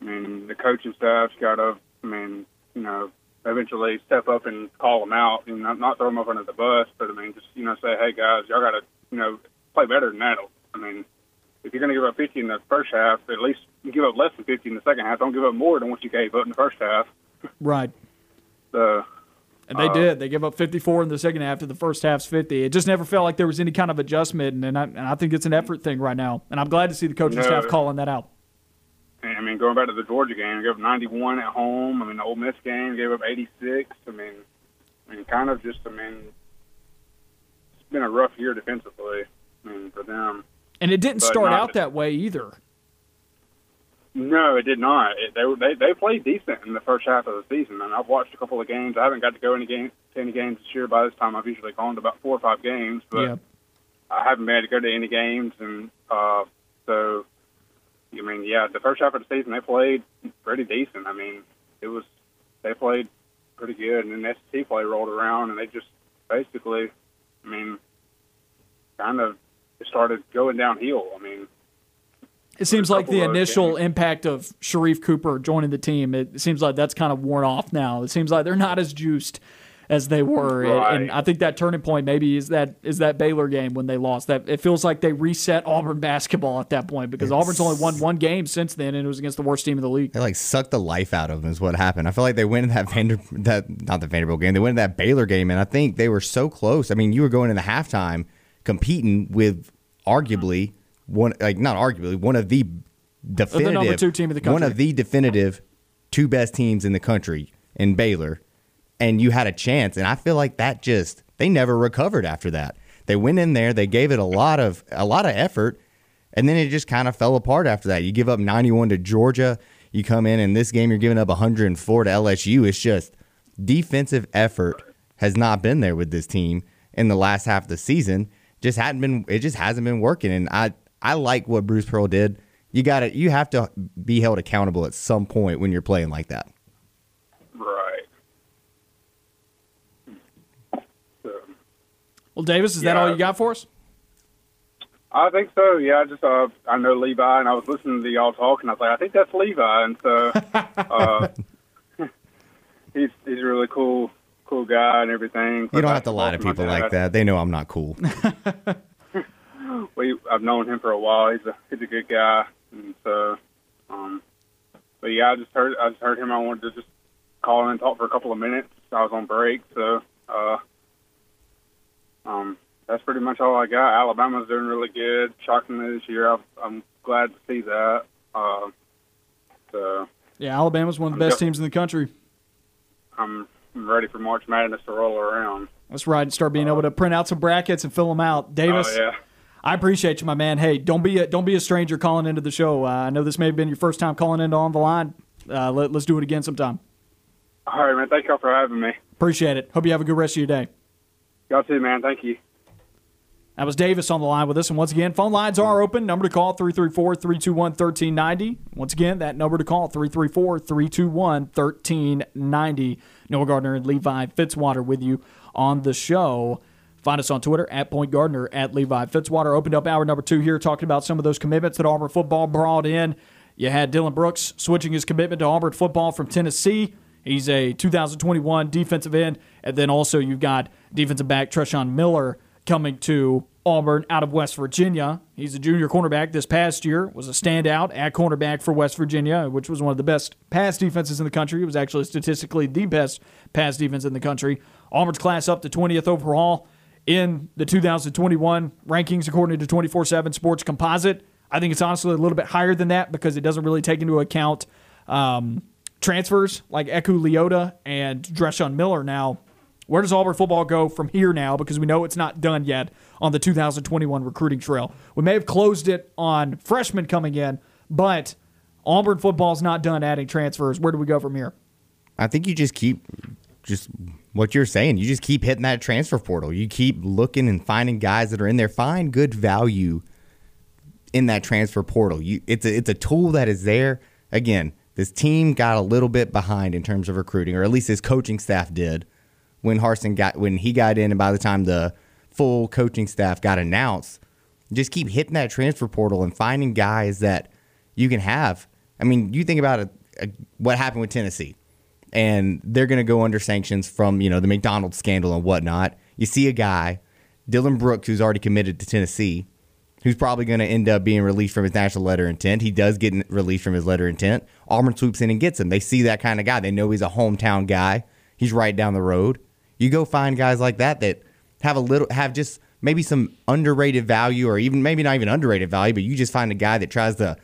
The coaching staff's gotta. Eventually step up and call them out. Not throw them up under the bus, but say, hey guys, y'all gotta play better than that. If you're gonna give up 50 in the first half, at least give up less than 50 in the second half. Don't give up more than what you gave up in the first half. Right. So. And they did. They gave up 54 in the second half to the first half's 50. It just never felt like there was any kind of adjustment, and I think it's an effort thing right now. And I'm glad to see the coaching staff calling that out. Going back to the Georgia game, they gave up 91 at home. The Ole Miss game gave up 86. It's been a rough year defensively, for them. And it didn't start out that way either. No, it did not. They played decent in the first half of the season, and I've watched a couple of games. I haven't got to go to any games this year. By this time, I've usually gone to about 4 or 5 games, but yeah. I haven't been able to go to any games. And the first half of the season, they played pretty decent. They played pretty good, and then SEC play rolled around, and they just basically, kind of started going downhill. It seems like the initial impact of Sharife Cooper joining the team, it seems like that's kind of worn off now. It seems like they're not as juiced as they were. Right. And I think that turning point maybe is that Baylor game when they lost. That it feels like they reset Auburn basketball at that point because Auburn's only won one game since then, and it was against the worst team in the league. They sucked the life out of them is what happened. I feel like they went in they went in that Baylor game, and I think they were so close. You were going into halftime competing with arguably – one of the definitive 2 best teams in the country in Baylor, and you had a chance. And I feel like they never recovered after that. They went in there, they gave it a lot of effort, and then it just kind of fell apart after that. You give up 91 to Georgia, you come in this game you're giving up 104 to LSU. It's just defensive effort has not been there with this team in the last half of the season. It just hasn't been working, and I like what Bruce Pearl did. You have to be held accountable at some point when you're playing like that. Right. Well, Davis, is that all you got for us? I think so. Yeah, I know Levi, and I was listening to y'all talk, and I was like, I think that's Levi, and so he's a really cool guy and everything. So you don't have to lie to people like that. They know I'm not cool. I've known him for a while. He's a good guy, and so but yeah, I just heard him. I wanted to just call in and talk for a couple of minutes. I was on break, so that's pretty much all I got. Alabama's doing really good. Shocking me this year. I'm glad to see that. Yeah, Alabama's one of the best teams in the country. I'm ready for March Madness to roll around. That's right. Start being able to print out some brackets and fill them out. Davis, yeah. I appreciate you, my man. Hey, don't be a stranger calling into the show. I know this may have been your first time calling into On the Line. Let's do it again sometime. All right, man. Thank y'all for having me. Appreciate it. Hope you have a good rest of your day. Y'all too, man. Thank you. That was Davis on the line with us. And once again, phone lines are open. Number to call, 334-321-1390. Once again, that number to call, 334-321-1390. Noah Gardner and Levi Fitzwater with you on the show. Find us on Twitter, @PointGardner, @LeviFitzwater. Opened up hour number 2 here, talking about some of those commitments that Auburn football brought in. You had Dylan Brooks switching his commitment to Auburn football from Tennessee. He's a 2021 defensive end. And then also you've got defensive back Treshawn Miller coming to Auburn out of West Virginia. He's a junior cornerback. This past year was a standout at cornerback for West Virginia, which was one of the best pass defenses in the country. It was actually statistically the best pass defense in the country. Auburn's class up to 20th overall in the 2021 rankings according to 24/7 Sports Composite. I think it's honestly a little bit higher than that because it doesn't really take into account transfers like Eku Leota and Dreshawn Miller now. Where does Auburn football go from here now? Because we know it's not done yet on the 2021 recruiting trail. We may have closed it on freshmen coming in, but Auburn football's not done adding transfers. Where do we go from here? I think you just keep what you're saying. You just keep hitting that transfer portal. You keep looking and finding guys that are in there. Find good value in that transfer portal. It's a tool that is there. Again, this team got a little bit behind in terms of recruiting, or at least his coaching staff did. When Harsin got in, and by the time the full coaching staff got announced, just keep hitting that transfer portal and finding guys that you can have. I mean, you think about what happened with Tennessee, and they're going to go under sanctions from the McDonald's scandal and whatnot. You see a guy, Dylan Brooks, who's already committed to Tennessee, who's probably going to end up being released from his national letter intent. He does get released from his letter intent. Auburn swoops in and gets him. They see that kind of guy. They know he's a hometown guy. He's right down the road. You go find guys like that have just maybe some underrated value, or even maybe not even underrated value, but you just find a guy that tries to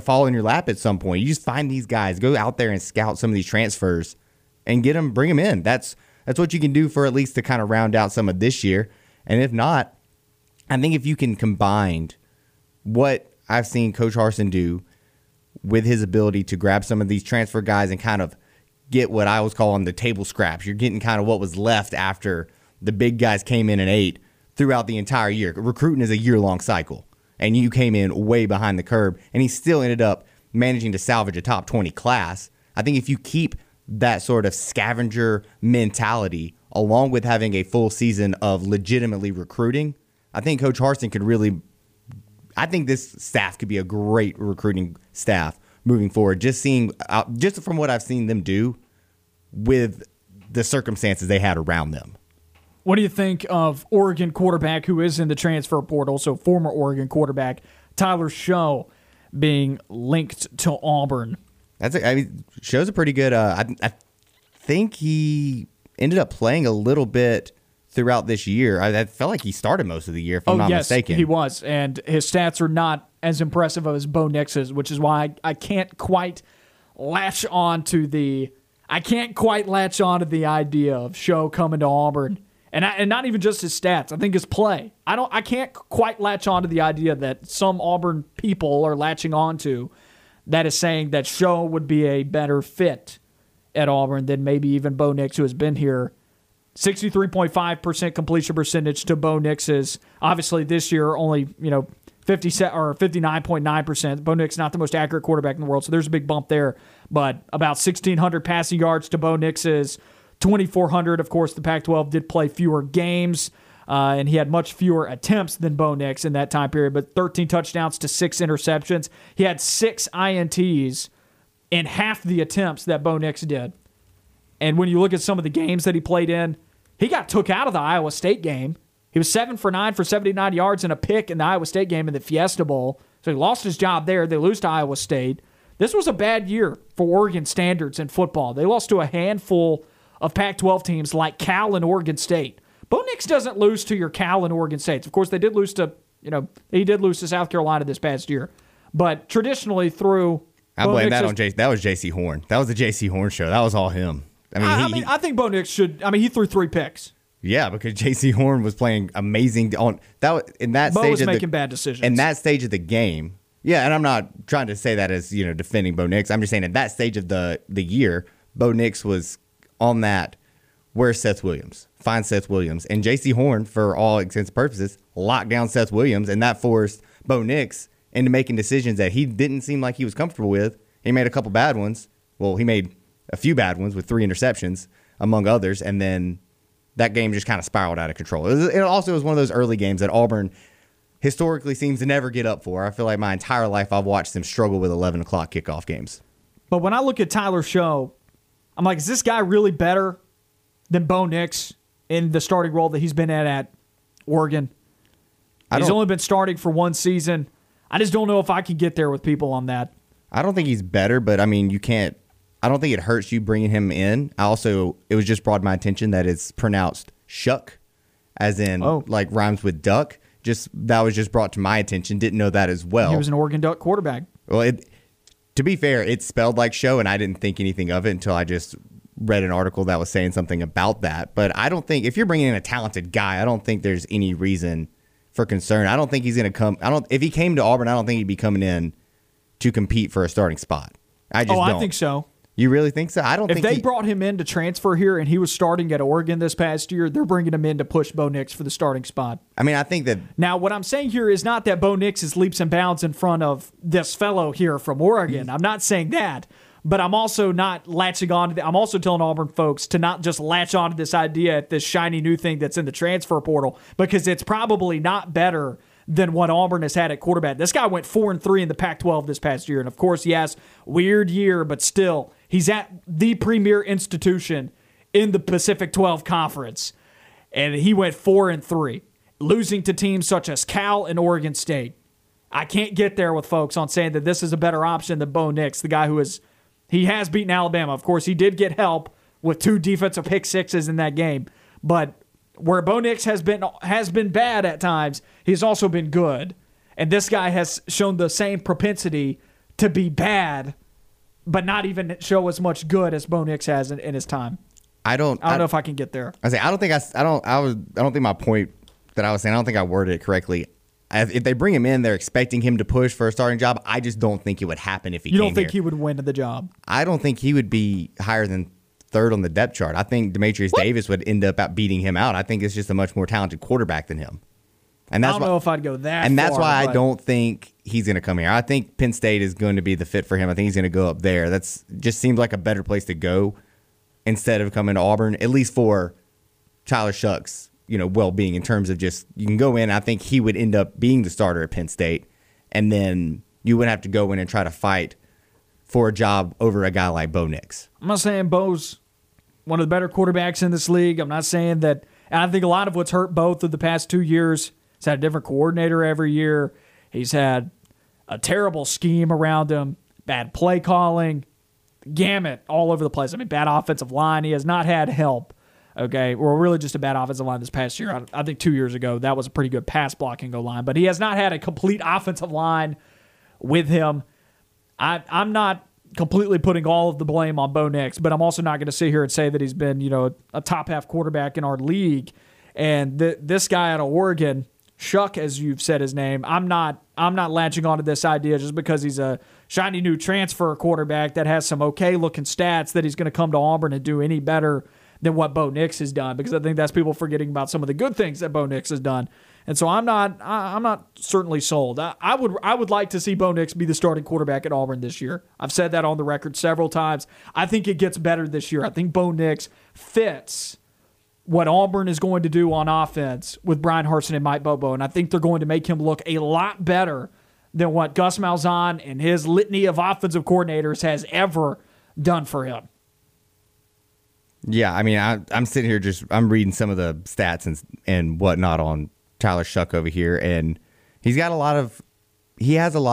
fall in your lap at some point. You just find these guys, go out there and scout some of these transfers, and get them, bring them in. That's what you can do for at least to kind of round out some of this year. And if not, I think if you can combine what I've seen Coach Harsin do with his ability to grab some of these transfer guys and kind of get what I was calling the table scraps. You're getting kind of what was left after the big guys came in and ate throughout the entire year. Recruiting is a year-long cycle, and you came in way behind the curb, and he still ended up managing to salvage a top 20 class. I think if you keep that sort of scavenger mentality along with having a full season of legitimately recruiting, I think Coach Harsin could really – I think this staff could be a great recruiting staff moving forward, just from what I've seen them do with the circumstances they had around them. What do you think of Oregon quarterback who is in the transfer portal, so former Oregon quarterback Tyler Show being linked to Auburn? Show's a pretty good I think he ended up playing a little bit throughout this year. I felt like he started most of the year, if I'm not mistaken. He was, and his stats are not as impressive as Bo Nix's, which is why I can't quite latch on to the idea of Show coming to Auburn, and not even just his stats. I think his play. I can't quite latch on to the idea that some Auburn people are latching on to that is saying that Show would be a better fit at Auburn than maybe even Bo Nix, who has been here. 63.5% completion percentage to Bo Nix's. Obviously, this year only 59.9%. Bo Nix not the most accurate quarterback in the world, so there's a big bump there. But about 1,600 passing yards to Bo Nix's, 2,400. Of course, the Pac-12 did play fewer games. and he had much fewer attempts than Bo Nix in that time period, but 13 touchdowns to 6 interceptions. He had 6 INTs in half the attempts that Bo Nix did. And when you look at some of the games that he played in, he got took out of the Iowa State game. He was 7-for-9 for 79 yards and a pick in the Iowa State game in the Fiesta Bowl. So he lost his job there. They lose to Iowa State. This was a bad year for Oregon standards in football. They lost to a handful of Pac-12 teams like Cal and Oregon State. Bo Nix doesn't lose to your Cal and Oregon States. Of course, they did lose to, he did lose to South Carolina this past year. But traditionally through... I blame that on J.C. That was J.C. Horn. That was the J.C. Horn show. That was all him. I think Bo Nix should... he threw 3 picks. Yeah, because J.C. Horn was playing amazing on that in that Bo stage was of making the, bad decisions in that stage of the game. Yeah, and I'm not trying to say that as defending Bo Nix. I'm just saying at that stage of the year, Bo Nix was on that. Where's Seth Williams? Find Seth Williams. And J.C. Horn, for all intents and purposes, locked down Seth Williams, and that forced Bo Nix into making decisions that he didn't seem like he was comfortable with. He made a couple bad ones. Well, he made a few bad ones with 3 interceptions, among others, and then that game just kind of spiraled out of control. It also was one of those early games that Auburn historically seems to never get up for. I feel like my entire life I've watched them struggle with 11 o'clock kickoff games. But when I look at Tyler Show, I'm like, is this guy really better than Bo Nix in the starting role that he's been at Oregon? He's only been starting for 1 season. I just don't know if I could get there with people on that. I don't think he's better, but, you can't. I don't think it hurts you bringing him in. It was just brought to my attention that it's pronounced shuck, as in like rhymes with duck. That was just brought to my attention. Didn't know that as well. He was an Oregon Duck quarterback. Well, to be fair, it's spelled like show, and I didn't think anything of it until I just read an article that was saying something about that. But I don't think if you're bringing in a talented guy, I don't think there's any reason for concern. I don't think he's going to come. If he came to Auburn, I don't think he'd be coming in to compete for a starting spot. I don't. I think so. You really think so? I don't think so. If they brought him in to transfer here and he was starting at Oregon this past year, they're bringing him in to push Bo Nix for the starting spot. I think that... Now, what I'm saying here is not that Bo Nix is leaps and bounds in front of this fellow here from Oregon. I'm not saying that. But I'm also not latching on to I'm also telling Auburn folks to not just latch on to this idea, this shiny new thing that's in the transfer portal, because it's probably not better than what Auburn has had at quarterback. This guy went 4-3 in the Pac-12 this past year. And, of course, yes, weird year, but still... He's at the premier institution in the Pacific 12 Conference, and he went 4-3, losing to teams such as Cal and Oregon State. I can't get there with folks on saying that this is a better option than Bo Nix, the guy he has beaten Alabama. Of course, he did get help with 2 defensive pick sixes in that game, but where Bo Nix has been bad at times, he's also been good, and this guy has shown the same propensity to be bad but not even show as much good as Bo Nix has in his time. I don't know if I can get there. I don't think my point that I was saying, I don't think I worded it correctly. If they bring him in, they're expecting him to push for a starting job. I just don't think it would happen if he came here. You don't think he would win the job? I don't think he would be higher than 3rd on the depth chart. I think Demetrius Davis would end up beating him out. I think it's just a much more talented quarterback than him. And that's I don't know if I'd go that far. And that's why I don't think he's going to come here. I think Penn State is going to be the fit for him. I think he's going to go up there. That's just seems like a better place to go instead of coming to Auburn, at least for Tyler Shuck's, well-being in terms of just you can go in. I think he would end up being the starter at Penn State, and then you would have to go in and try to fight for a job over a guy like Bo Nix. I'm not saying Bo's one of the better quarterbacks in this league. I'm not saying that. And I think a lot of what's hurt Bo through the past 2 years. He's had a different coordinator every year. He's had a terrible scheme around him, bad play calling, gamut all over the place. Bad offensive line. He has not had help. Okay, well, really just a bad offensive line this past year. I think 2 years ago, that was a pretty good pass blocking goal line, but he has not had a complete offensive line with him. I'm not completely putting all of the blame on Bo Nix, but I'm also not going to sit here and say that he's been, a top half quarterback in our league. And this guy out of Oregon, Shuck, as you've said his name, I'm not latching onto this idea just because he's a shiny new transfer quarterback that has some okay-looking stats that he's going to come to Auburn and do any better than what Bo Nix has done, because I think that's people forgetting about some of the good things that Bo Nix has done. And so I'm not certainly sold. I would like to see Bo Nix be the starting quarterback at Auburn this year. I've said that on the record several times. I think it gets better this year. I think Bo Nix fits what Auburn is going to do on offense with Brian Harsin and Mike Bobo, and I think they're going to make him look a lot better than what Gus Malzahn and his litany of offensive coordinators has ever done for him. Yeah, I mean, I'm sitting here just I'm reading some of the stats and whatnot on Tyler Shuck over here, and he has a lot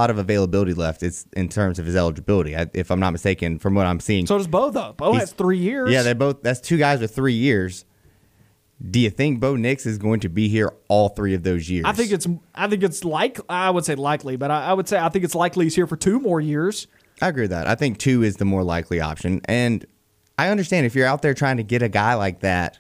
of availability left. It's in terms of his eligibility, if I'm not mistaken, from what I'm seeing. So does Bo, though. Bo has 3 years. Yeah, that's two guys with 3 years. Do you think Bo Nix is going to be here all three of those years? I think it's likely he's here for 2 more years. I agree with that. I think 2 is the more likely option. And I understand if you're out there trying to get a guy like that.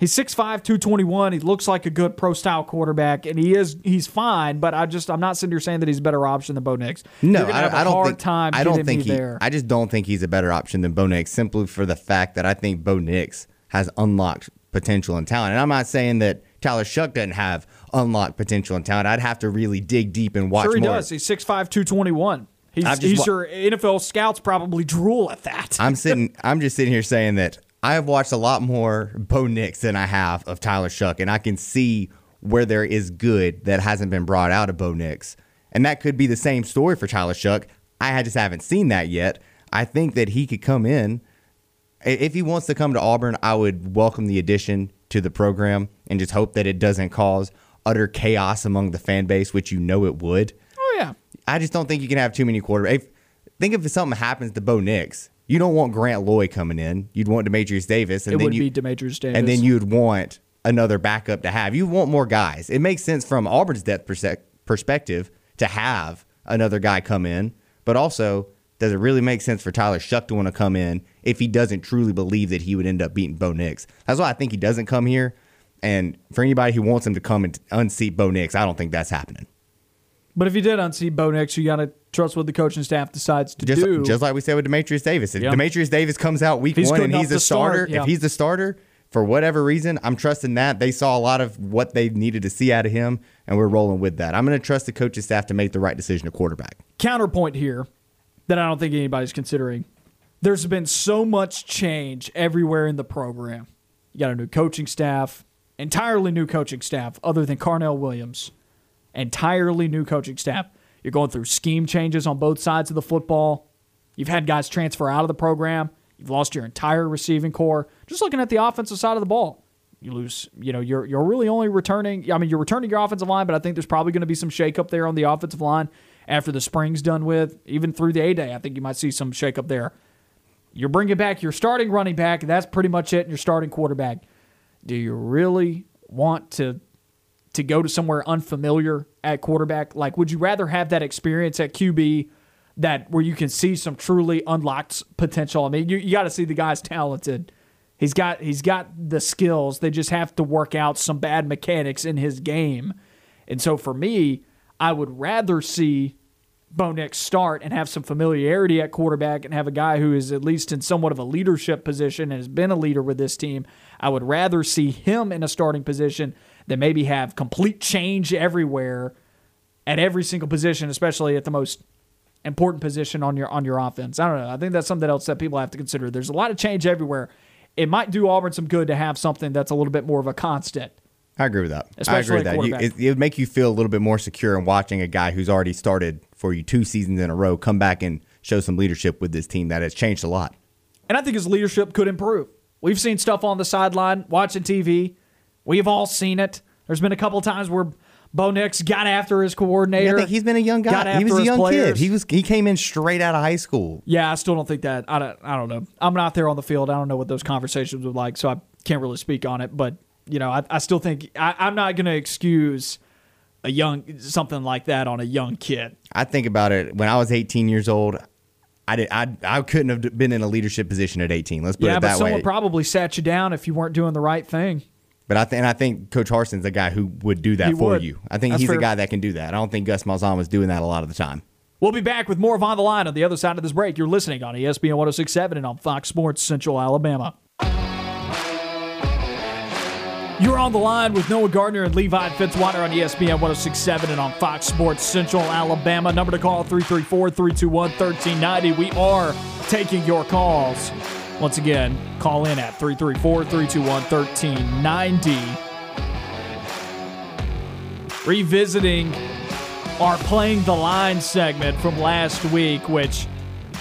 He's 6'5", 221. He looks like a good pro-style quarterback, and he's fine, but I'm not sitting here saying that he's a better option than Bo Nix. No, I just don't think he's a better option than Bo Nix, simply for the fact that I think Bo Nix has unlocked potential and talent. And I'm not saying that Tyler Shuck doesn't have unlocked potential and talent. I'd have to really dig deep and watch more. Sure he does. He's 6'5", 221. He's your NFL scouts probably drool at that. I'm just sitting here saying that I have watched a lot more Bo Nix than I have of Tyler Shuck, and I can see where there is good that hasn't been brought out of Bo Nix. And that could be the same story for Tyler Shuck. I just haven't seen that yet. I think that he could come in. If he wants to come to Auburn, I would welcome the addition to the program and just hope that it doesn't cause utter chaos among the fan base, which you know it would. Oh, yeah. I just don't think you can have too many quarterbacks. Think if something happens to Bo Nix. You don't want Grant Loy coming in. You'd want Demetrius Davis. And then you'd want another backup to have. You want more guys. It makes sense from Auburn's depth perspective to have another guy come in. But also, does it really make sense for Tyler Shuck to want to come in if he doesn't truly believe that he would end up beating Bo Nix? That's why I think he doesn't come here. And for anybody who wants him to come and unseat Bo Nix, I don't think that's happening. But if you did unseat Bo Nix, you got to trust what the coaching staff decides to do. Just like we said with Demetrius Davis. If Demetrius Davis comes out week 1 and he's a starter, if he's the starter, for whatever reason, I'm trusting that. They saw a lot of what they needed to see out of him, and we're rolling with that. I'm going to trust the coaching staff to make the right decision at quarterback. Counterpoint here that I don't think anybody's considering. There's been so much change everywhere in the program. You got a new coaching staff, entirely new coaching staff other than Carnell Williams. Entirely new coaching staff. You're going through scheme changes on both sides of the football. You've had guys transfer out of the program. You've lost your entire receiving core. Just looking at the offensive side of the ball, you lose. You know, you're really only returning. I mean, you're returning your offensive line, but I think there's probably going to be some shakeup there on the offensive line after the spring's done with. Even through the A-Day, I think you might see some shakeup there. You're bringing back your starting running back, and that's pretty much it. And your starting quarterback. Do you really want to go to somewhere unfamiliar at quarterback? Like, would you rather have that experience at QB where you can see some truly unlocked potential? I mean, you got to see the guy's talented. He's got the skills. They just have to work out some bad mechanics in his game. And so for me, I would rather see Bo Nix start and have some familiarity at quarterback and have a guy who is at least in somewhat of a leadership position and has been a leader with this team. I would rather see him in a starting position than maybe have complete change everywhere at every single position, especially at the most important position on your offense. I don't know. I think that's something else that people have to consider. There's a lot of change everywhere. It might do Auburn some good to have something that's a little bit more of a constant. I agree with that. It would make you feel a little bit more secure in watching a guy who's already started for you 2 seasons in a row come back and show some leadership with this team that has changed a lot. And I think his leadership could improve. We've seen stuff on the sideline, watching TV. We've all seen it. There's been a couple of times where Bo Nix got after his coordinator. Yeah, I think he's been a young guy. He was a young kid. He came in straight out of high school. Yeah, I still don't think that. I don't know. I'm not there on the field. I don't know what those conversations were like, so I can't really speak on it. But you know, I still think I'm not going to excuse something like that on a young kid. I think about it when I was 18 years old. I couldn't have been in a leadership position at 18. Let's put it that way. Yeah, but someone probably sat you down if you weren't doing the right thing. But I think Coach Harsin's a guy who would do that for you. I think he's a guy that can do that. I don't think Gus Malzahn was doing that a lot of the time. We'll be back with more of On the Line on the other side of this break. You're listening on ESPN 106.7 and on Fox Sports Central Alabama. You're on the line with Noah Gardner and Levi Fitzwater on ESPN 106.7 and on Fox Sports Central Alabama. Number to call, 334-321-1390. We are taking your calls. Once again, call in at 334-321-1390. Revisiting our Playing the Line segment from last week, which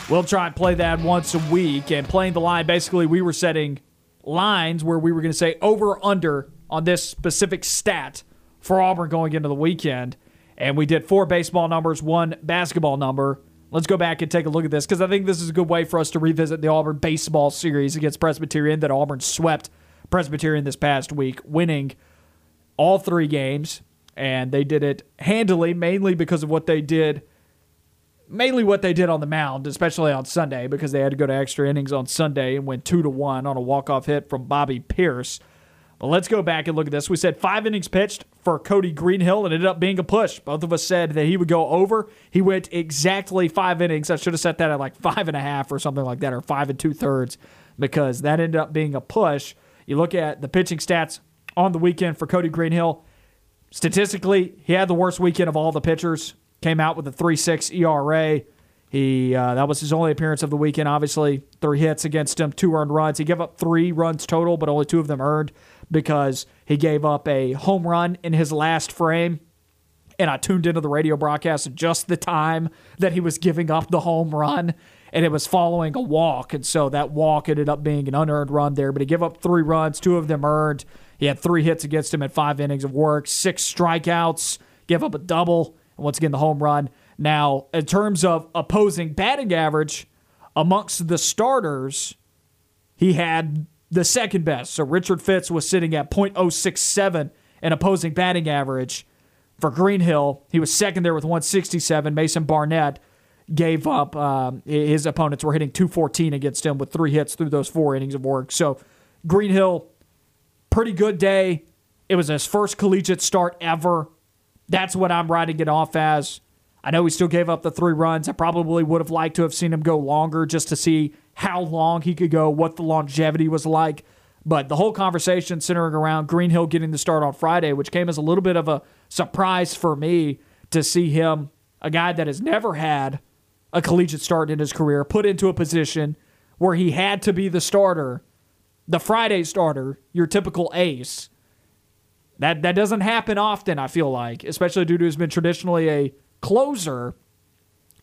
we'll try and play that once a week. And Playing the Line, basically we were setting lines where we were going to say over, under on this specific stat for Auburn going into the weekend. And we did 4 baseball numbers, 1 basketball number. Let's go back and take a look at this, because I think this is a good way for us to revisit the Auburn baseball series against Presbyterian that Auburn swept Presbyterian this past week, winning all 3 games. And they did it handily, mainly because of what they did, mainly what they did on the mound, especially on Sunday, because they had to go to extra innings on Sunday and went 2-1 on a walk-off hit from Bobby Pierce. But let's go back and look at this. We said 5 innings pitched for Cody Greenhill, and ended up being a push. Both of us said that he would go over. He went exactly 5 innings. I should have set that at like 5.5 or something like that, or 5 2/3, because that ended up being a push. You look at the pitching stats on the weekend for Cody Greenhill. Statistically, he had the worst weekend of all the pitchers. Came out with a 3.6 ERA. That was his only appearance of the weekend, obviously. 3 hits against him, 2 earned runs. He gave up 3 runs total, but only 2 of them earned, because he gave up a home run in his last frame. And I tuned into the radio broadcast at just the time that he was giving up the home run, and it was following a walk. And so that walk ended up being an unearned run there. But he gave up 3 runs, 2 of them earned. He had 3 hits against him at 5 innings of work, 6 strikeouts, gave up a double, and once again the home run. Now, in terms of opposing batting average, amongst the starters, he had the second best. So Richard Fitz was sitting at .067 in opposing batting average. For Greenhill, he was second there with 167. Mason Barnett gave up, his opponents were hitting .214 against him with 3 hits through those 4 innings of work. So Greenhill, pretty good day. It was his first collegiate start ever. That's what I'm writing it off as. I know he still gave up the 3 runs. I probably would have liked to have seen him go longer just to see how long he could go, what the longevity was like. But the whole conversation centering around Greenhill getting the start on Friday, which came as a little bit of a surprise for me to see him, a guy that has never had a collegiate start in his career, put into a position where he had to be the starter, the Friday starter, your typical ace. That doesn't happen often, I feel like, especially due to he's been traditionally a closer.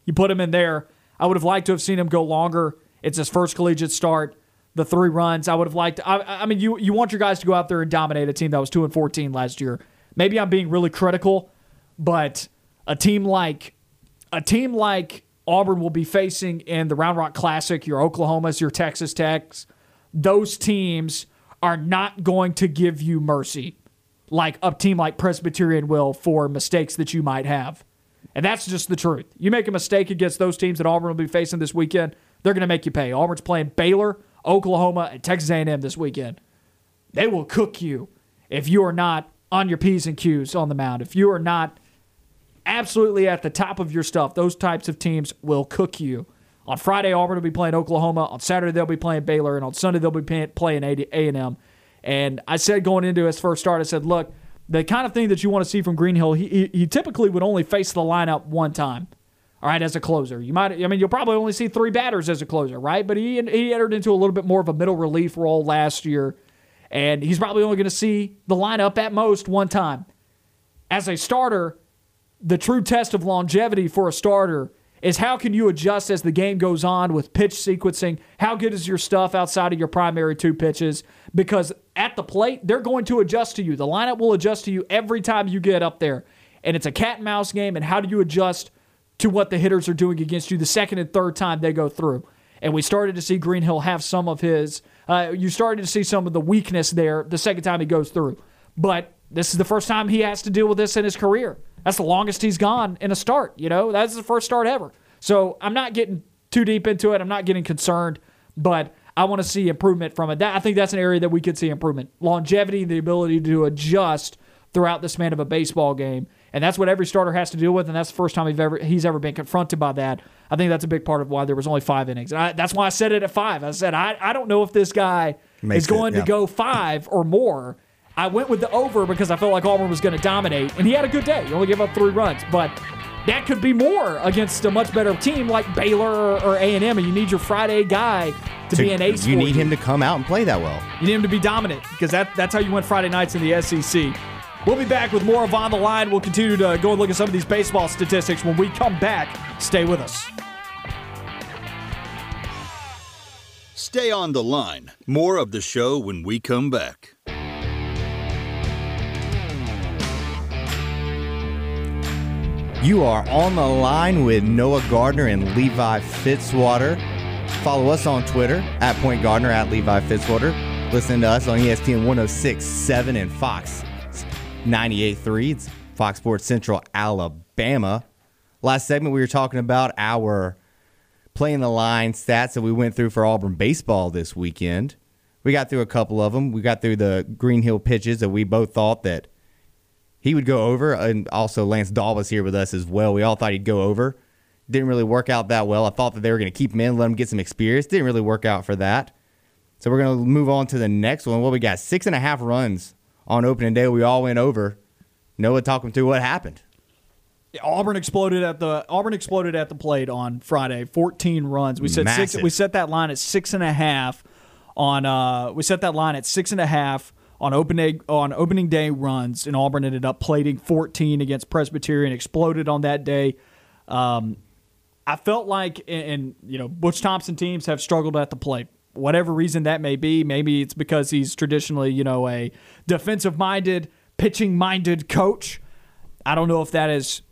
You put him in there. I would have liked to have seen him go longer. It's his first collegiate start. The 3 runs, I would have liked to, I mean, you want your guys to go out there and dominate a team that was 2-14 last year. Maybe I'm being really critical, but a team like Auburn will be facing in the Round Rock Classic, your Oklahomas, your Texas Techs, those teams are not going to give you mercy like a team like Presbyterian will for mistakes that you might have. And that's just the truth. You make a mistake against those teams that Auburn will be facing this weekend, they're going to make you pay. Auburn's playing Baylor, Oklahoma, and Texas A&M this weekend. They will cook you if you are not on your P's and Q's on the mound. If you are not absolutely at the top of your stuff, those types of teams will cook you. On Friday, Auburn will be playing Oklahoma. On Saturday, they'll be playing Baylor. And on Sunday, they'll be playing A&M. And I said going into his first start, I said, look, the kind of thing that you want to see from Greenhill, he typically would only face the lineup one time, all right, as a closer. You'll probably only see 3 batters as a closer, right? But he entered into a little bit more of a middle relief role last year, and he's probably only going to see the lineup at most one time. As a starter, the true test of longevity for a starter is how can you adjust as the game goes on with pitch sequencing? How good is your stuff outside of your primary 2 pitches? Because at the plate, they're going to adjust to you. The lineup will adjust to you every time you get up there. And it's a cat-and-mouse game, and how do you adjust to what the hitters are doing against you the second and third time they go through? And we started to see Greenhill have some of his... you started to see some of the weakness there the second time he goes through. But this is the first time he has to deal with this in his career. That's the longest he's gone in a start, That's the first start ever. So I'm not getting too deep into it. I'm not getting concerned, but I want to see improvement from it. I think that's an area that we could see improvement. Longevity and the ability to adjust throughout the span of a baseball game. And that's what every starter has to deal with, and that's the first time he's ever been confronted by that. I think that's a big part of why there was only 5 innings. And that's why I said it at 5. I said, I don't know if this guy is going to go 5 or more. I went with the over because I felt like Auburn was going to dominate, and he had a good day. He only gave up 3 runs, but that could be more against a much better team like Baylor or A&M, and you need your Friday guy to be an ace. You need him to come out and play that well. You need him to be dominant, because that's how you win Friday nights in the SEC. We'll be back with more of On the Line. We'll continue to go and look at some of these baseball statistics when we come back. Stay with us. Stay on the line. More of the show when we come back. You are On the Line with Noah Gardner and Levi Fitzwater. Follow us on Twitter, @PointGardner, @LeviFitzwater. Listen to us on ESPN 106.7 and Fox 98.3. It's Fox Sports Central, Alabama. Last segment, we were talking about our playing the line stats that we went through for Auburn baseball this weekend. We got through a couple of them. We got through the Green Hill pitches that we both thought that he would go over, and also Lance Dahl was here with us as well. We all thought he'd go over. Didn't really work out that well. I thought that they were going to keep him in, let him get some experience. Didn't really work out for that. So we're going to move on to the next one. Well, we got 6.5 runs on opening day. We all went over. Noah, talk him through what happened. Auburn exploded at the plate on Friday. 14 runs. We set that line at 6.5 on. We set that line at 6.5 on opening day runs. And Auburn ended up plating 14 against Presbyterian. Exploded on that day. I felt like, and you know, Butch Thompson teams have struggled at the plate. Whatever reason that may be, maybe it's because he's traditionally, you know, a defensive-minded, pitching-minded coach. I don't know if that is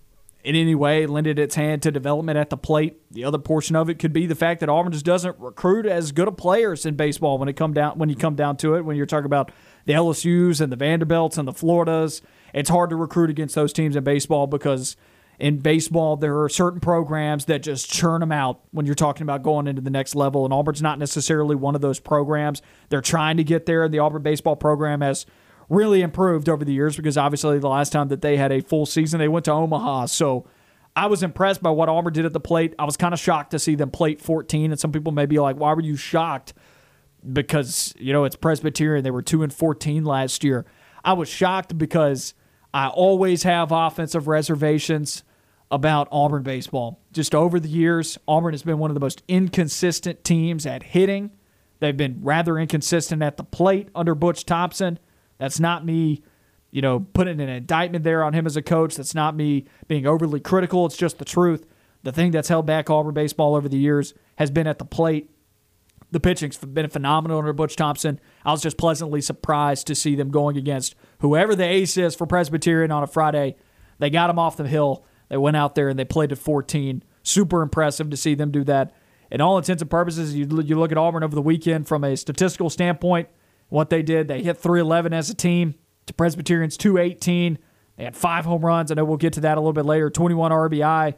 in any way lended its hand to development at the plate. The other portion of it could be the fact that Auburn just doesn't recruit as good of players in baseball when you come down to it. When you're talking about the LSUs and the Vanderbilts and the Floridas, it's hard to recruit against those teams in baseball, because in baseball there are certain programs that just churn them out when you're talking about going into the next level, and Auburn's not necessarily one of those programs. They're trying to get there, and the Auburn baseball program has really improved over the years, because obviously the last time that they had a full season, they went to Omaha. So I was impressed by what Auburn did at the plate. I was kind of shocked to see them plate 14, and some people may be like, why were you shocked? Because, you know, it's Presbyterian. They were 2-14 last year. I was shocked because I always have offensive reservations about Auburn baseball. Just over the years, Auburn has been one of the most inconsistent teams at hitting. They've been rather inconsistent at the plate under Butch Thompson. That's not me, you know, putting an indictment there on him as a coach. That's not me being overly critical. It's just the truth. The thing that's held back Auburn baseball over the years has been at the plate. The pitching's been phenomenal under Butch Thompson. I was just pleasantly surprised to see them going against whoever the ace is for Presbyterian on a Friday. They got him off the hill. They went out there and they played at 14. Super impressive to see them do that. In all intents and purposes, you look at Auburn over the weekend from a statistical standpoint. What they did, they hit 311 as a team to Presbyterian's 218. They had 5 home runs. I know we'll get to that a little bit later. 21 RBI.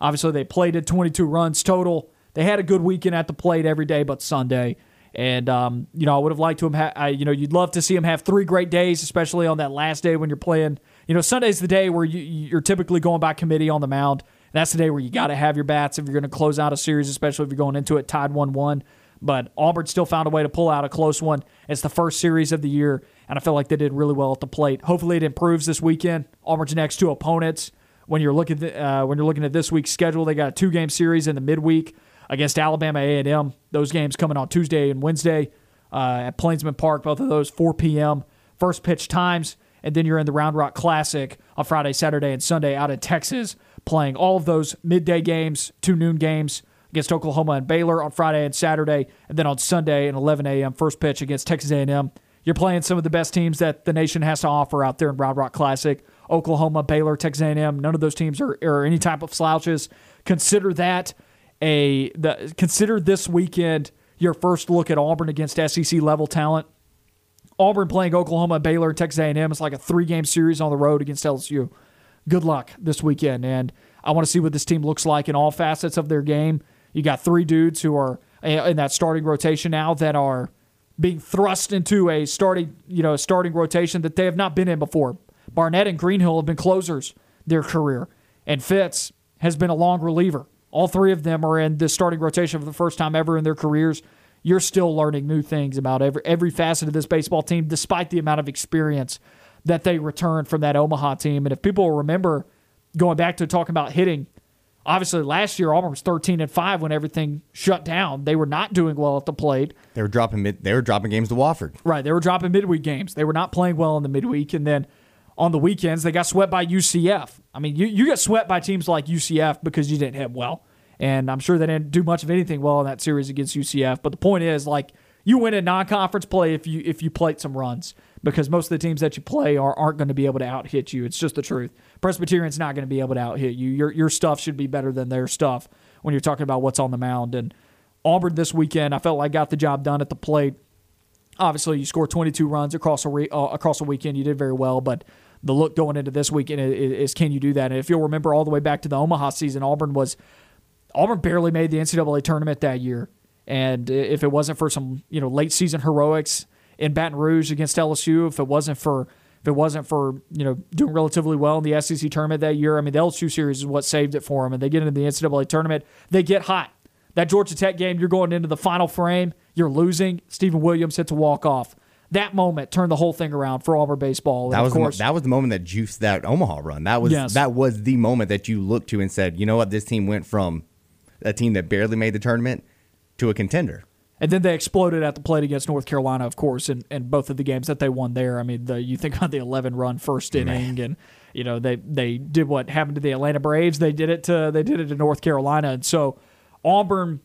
Obviously, they plated 22 runs total. They had a good weekend at the plate every day but Sunday. And, you know, I would have liked to have, you'd love to see them have 3 great days, especially on that last day when you're playing. You know, Sunday's the day where you're typically going by committee on the mound. And that's the day where you got to have your bats if you're going to close out a series, especially if you're going into it tied 1-1. But Auburn still found a way to pull out a close one. It's the first series of the year, and I feel like they did really well at the plate. Hopefully, it improves this weekend. Auburn's next 2 opponents. When you're looking at this week's schedule, they got a 2-game series in the midweek against Alabama A&M. Those games coming on Tuesday and Wednesday at Plainsman Park. Both of those 4 p.m. first pitch times, and then you're in the Round Rock Classic on Friday, Saturday, and Sunday out in Texas, playing all of those midday games, 2 noon games against Oklahoma and Baylor on Friday and Saturday, and then on Sunday at 11 a.m. first pitch against Texas A&M. You're playing some of the best teams that the nation has to offer out there in Round Rock Classic. Oklahoma, Baylor, Texas A&M. None of those teams are any type of slouches. Consider this weekend your first look at Auburn against SEC level talent. Auburn playing Oklahoma, Baylor, and Texas A&M. It's like a 3-game series on the road against LSU. Good luck this weekend, and I want to see what this team looks like in all facets of their game. You got 3 dudes who are in that starting rotation now that are being thrust into a starting rotation that they have not been in before. Barnett and Greenhill have been closers their career, and Fitz has been a long reliever. All 3 of them are in the starting rotation for the first time ever in their careers. You're still learning new things about every facet of this baseball team, despite the amount of experience that they return from that Omaha team. And if people remember going back to talking about hitting, obviously last year Auburn was 13-5 when everything shut down. They were not doing well at the plate. They were dropping games to Wofford. Right, they were dropping midweek games. They were not playing well in the midweek, and then on the weekends they got swept by UCF. I mean, you get swept by teams like UCF because you didn't hit well, and I'm sure they didn't do much of anything well in that series against UCF. But the point is, like, you win in non-conference play if you plate some runs, because most of the teams that you play aren't going to be able to out-hit you. It's just the truth. Presbyterian's not going to be able to out-hit you. Your stuff should be better than their stuff when you're talking about what's on the mound. And Auburn this weekend, I felt like got the job done at the plate. Obviously, you scored 22 runs across a weekend. You did very well, but the look going into this weekend is can you do that? And if you'll remember all the way back to the Omaha season, Auburn barely made the NCAA tournament that year. And if it wasn't for some late season heroics in Baton Rouge against LSU, if it wasn't for doing relatively well in the SEC tournament that year, I mean, the LSU series is what saved it for them. And they get into the NCAA tournament, they get hot. That Georgia Tech game, you're going into the final frame, you're losing. Stephen Williams hits a walk-off. That moment turned the whole thing around for Auburn baseball. That was, that was the moment that juiced that Omaha run. That was the moment that you looked to and said, you know what, this team went from a team that barely made the tournament to a contender. And then they exploded at the plate against North Carolina, of course, in both of the games that they won there. I mean, you think about the 11-run first inning, and they did what happened to the Atlanta Braves. They did it to North Carolina, and so Auburn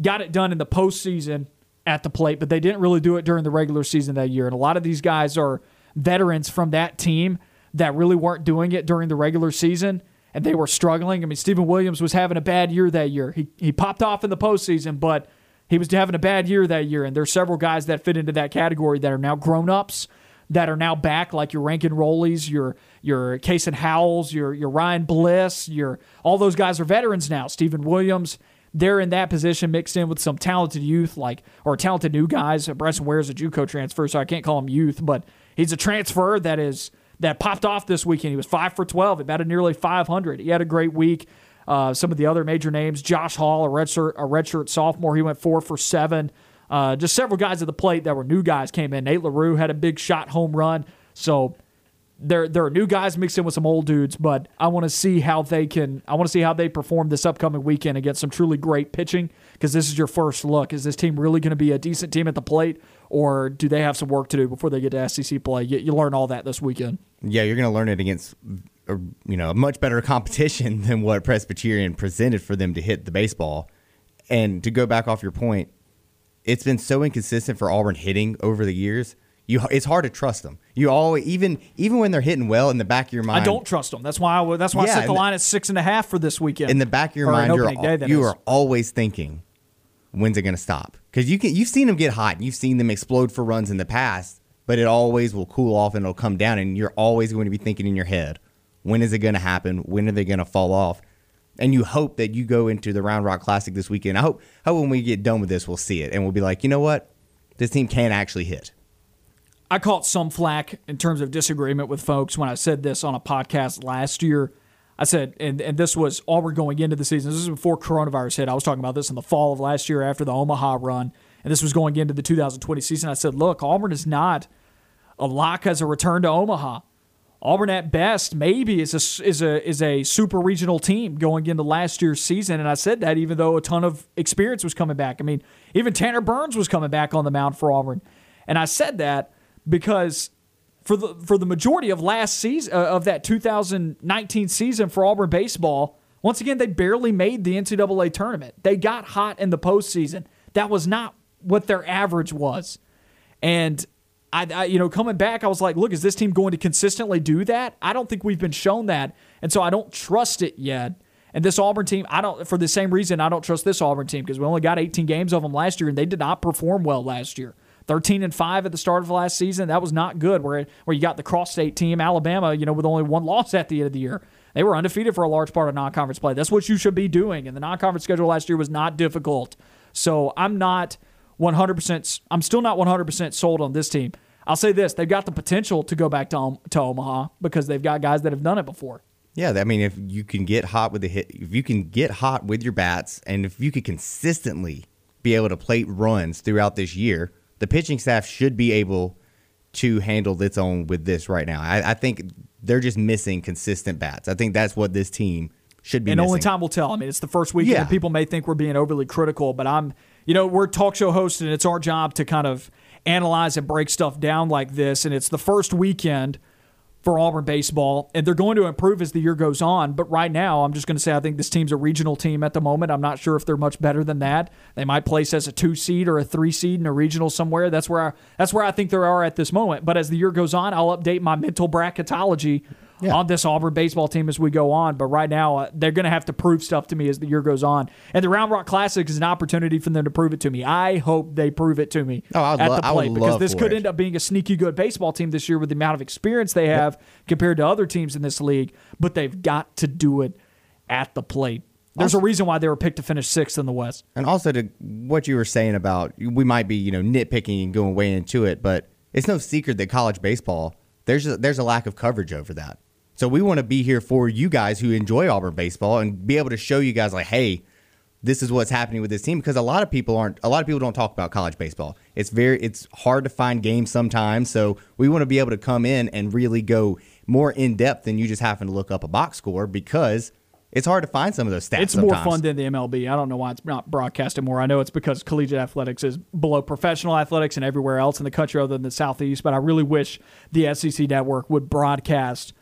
got it done in the postseason at the plate, but they didn't really do it during the regular season that year. And a lot of these guys are veterans from that team that really weren't doing it during the regular season. And they were struggling. I mean, Stephen Williams was having a bad year that year. He popped off in the postseason, but he was having a bad year that year. And there's several guys that fit into that category that are now grown-ups, that are now back, like your Rankin Rollies, your Casey Howells, your Ryan Bliss, all those guys are veterans now. Stephen Williams, they're in that position mixed in with some talented youth, or talented new guys. Bryson Ware is a JUCO transfer, so I can't call him youth, but he's a transfer that popped off this weekend. He was 5 for 12. He batted nearly 500. He had a great week. Some of the other major names, Josh Hall, a redshirt sophomore, he went 4 for 7. Just several guys at the plate that were new guys came in. Nate LaRue had a big shot home run. So there are new guys mixed in with some old dudes, but I want to see how they perform this upcoming weekend against some truly great pitching, because this is your first look. Is this team really going to be a decent team at the plate, or do they have some work to do before they get to SEC play? You learn all that this weekend. Yeah, you're going to learn it against a much better competition than what Presbyterian presented for them to hit the baseball. And to go back off your point, it's been so inconsistent for Auburn hitting over the years. It's hard to trust them. You always, even when they're hitting well, in the back of your mind, I don't trust them. That's why I set the line at 6.5 for this weekend. In the back of your mind, you are always thinking, when's it going to stop? Because you've seen them get hot, and you've seen them explode for runs in the past, but it always will cool off and it'll come down, and you're always going to be thinking in your head, when is it going to happen? When are they going to fall off? And you hope that you go into the Round Rock Classic this weekend. I hope when we get done with this, we'll see it, and we'll be like, you know what? This team can actually hit. I caught some flack in terms of disagreement with folks when I said this on a podcast last year. I said, and this was Auburn going into the season. This was before coronavirus hit. I was talking about this in the fall of last year after the Omaha run, and this was going into the 2020 season. I said, look, Auburn is not a lock as a return to Omaha. Auburn at best maybe is a super regional team going into last year's season, and I said that even though a ton of experience was coming back. I mean, even Tanner Burns was coming back on the mound for Auburn, and I said that because for the majority of last season, of that 2019 season for Auburn baseball, once again, they barely made the NCAA tournament. They got hot in the postseason. That was not what their average was. And I coming back, I was like, look, is this team going to consistently do that? I don't think we've been shown that, and so I don't trust it yet. And this Auburn team, for the same reason I don't trust this Auburn team, because we only got 18 games of them last year, and they did not perform well last year. 13-5 at the start of last season. That was not good. Where you got the cross-state team, Alabama, with only one loss at the end of the year. They were undefeated for a large part of non-conference play. That's what you should be doing. And the non-conference schedule last year was not difficult. So I'm still not 100% sold on this team. I'll say this: they've got the potential to go back to Omaha because they've got guys that have done it before. Yeah, I mean, if you can get hot with your bats, and if you could consistently be able to plate runs throughout this year, the pitching staff should be able to handle its own with this right now. I think they're just missing consistent bats. I think that's what this team should be missing. Only time will tell. I mean, it's the first weekend. Yeah. And people may think we're being overly critical, but we're talk show hosts, and it's our job to kind of analyze and break stuff down like this. And it's the first weekend for Auburn baseball, and they're going to improve as the year goes on. But right now, I'm just going to say I think this team's a regional team at the moment. I'm not sure if they're much better than that. They might place as a 2 seed or a 3 seed in a regional somewhere. That's where I think they are at this moment. But as the year goes on, I'll update my mental bracketology on this Auburn baseball team as we go on. But right now, they're going to have to prove stuff to me as the year goes on. And the Round Rock Classic is an opportunity for them to prove it to me. I hope they prove it to me because this could end up being a sneaky good baseball team this year with the amount of experience they have compared to other teams in this league. But they've got to do it at the plate. There's a reason why they were picked to finish 6th in the West. And also to what you were saying about we might be nitpicking and going way into it, but it's no secret that college baseball, there's a lack of coverage over that. So we want to be here for you guys who enjoy Auburn baseball and be able to show you guys like, hey, this is what's happening with this team, because a lot of people don't talk about college baseball. It's hard to find games sometimes. So we want to be able to come in and really go more in depth than you just having to look up a box score, because it's hard to find some of those stats. It's sometimes more fun than the MLB. I don't know why it's not broadcasted more. I know it's because collegiate athletics is below professional athletics and everywhere else in the country other than the Southeast, but I really wish the SEC Network would broadcast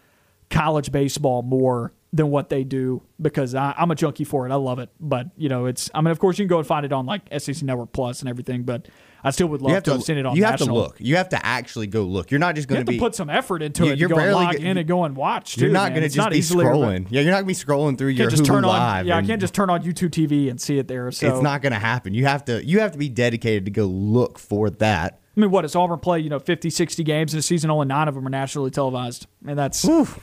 college baseball more than what they do, because I'm a junkie for it. I love it. But, of course, you can go and find it on like SEC Network Plus and everything, but I still would love to have seen it on national. You have to look. You have to actually go look. You're not just going to be... You have to put some effort into it. You're to go and log in and go and watch, too. You're not going to just be scrolling. Yeah, you're not going to be scrolling through your Hulu Live. Yeah, I can't just turn on YouTube TV and see it there. So. It's not going to happen. You have to be dedicated to go look for that. I mean, what, does Auburn play 50, 60 games in a season? Only 9 of them are nationally televised. And that's... Oof.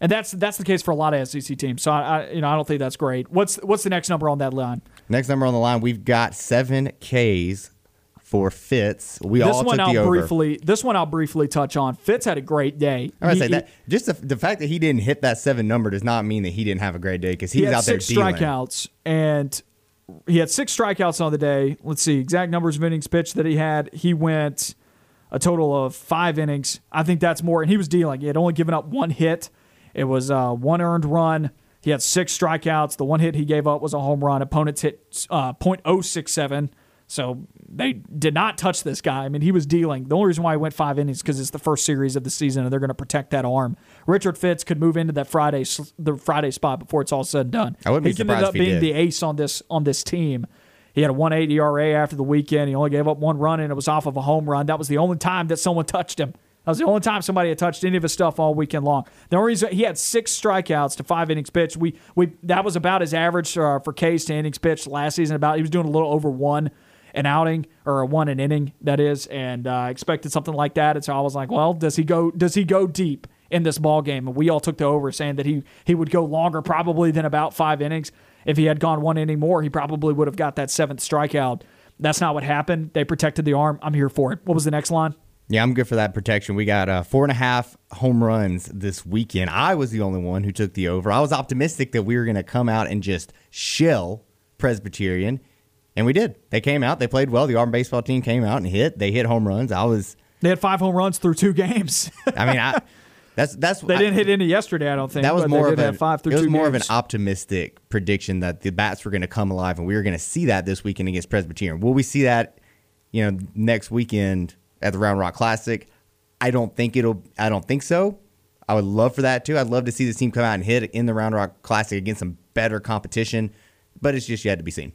And that's the case for a lot of SEC teams. So I don't think that's great. What's the next number on that line? Next number on the line, we've got 7 Ks for Fitz. This one I'll briefly touch on. Fitz had a great day. I'm gonna say that just the fact that he didn't hit that 7 number does not mean that he didn't have a great day, because he was out there dealing. He had 6 strikeouts on the day. Let's see exact numbers of innings pitched that he had. He went a total of 5 innings. I think that's more. And he was dealing. He had only given up 1 hit. It was 1 earned run. He had 6 strikeouts. The 1 hit he gave up was a home run. Opponents hit .067, so they did not touch this guy. I mean, he was dealing. The only reason why he went 5 innings is because it's the first series of the season, and they're going to protect that arm. Richard Fitz could move into the Friday spot before it's all said and done. I wouldn't be surprised if he ended up being the ace on this team. He had a 1.8 ERA after the weekend. He only gave up 1 run, and it was off of a home run. That was the only time that someone touched him. That was the only time somebody had touched any of his stuff all weekend long. The only reason he had 6 strikeouts to 5 innings pitched. That was about his average for Ks to innings pitched last season. He was doing a little over 1 an outing, or 1 an inning, that is, and expected something like that. And so I was like, well, does he go deep in this ball game? And we all took the over, saying that he would go longer probably than about 5 innings. If he had gone 1 inning more, he probably would have got that 7th strikeout. That's not what happened. They protected the arm. I'm here for it. What was the next line? Yeah, I'm good for that protection. We got 4.5 home runs this weekend. I was the only one who took the over. I was optimistic that we were going to come out and just shell Presbyterian, and we did. They came out. They played well. The Auburn baseball team came out and hit. They hit home runs. They had 5 home runs through 2 games. I mean, they didn't hit any yesterday, I don't think. That was more of an optimistic prediction that the bats were going to come alive, and we were going to see that this weekend against Presbyterian. Will we see that, next weekend at the Round Rock Classic? I don't think so. I would love for that too. I'd love to see this team come out and hit in the Round Rock Classic against some better competition, but it's just yet to be seen.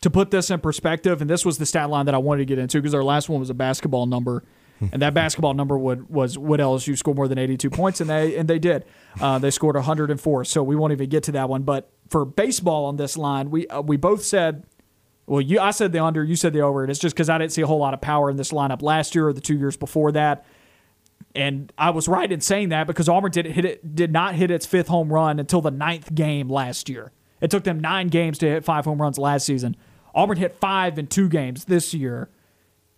To put this in perspective, and this was the stat line that I wanted to get into, because our last one was a basketball number, and that basketball number would LSU score more than 82 points, and they did. They scored 104, so we won't even get to that one. But for baseball on this line, we both said. Well, I said the under, you said the over, and it's just because I didn't see a whole lot of power in this lineup last year or the 2 years before that. And I was right in saying that, because Auburn did not hit its 5th home run until the 9th game last year. It took them 9 games to hit 5 home runs last season. Auburn hit 5 in 2 games this year,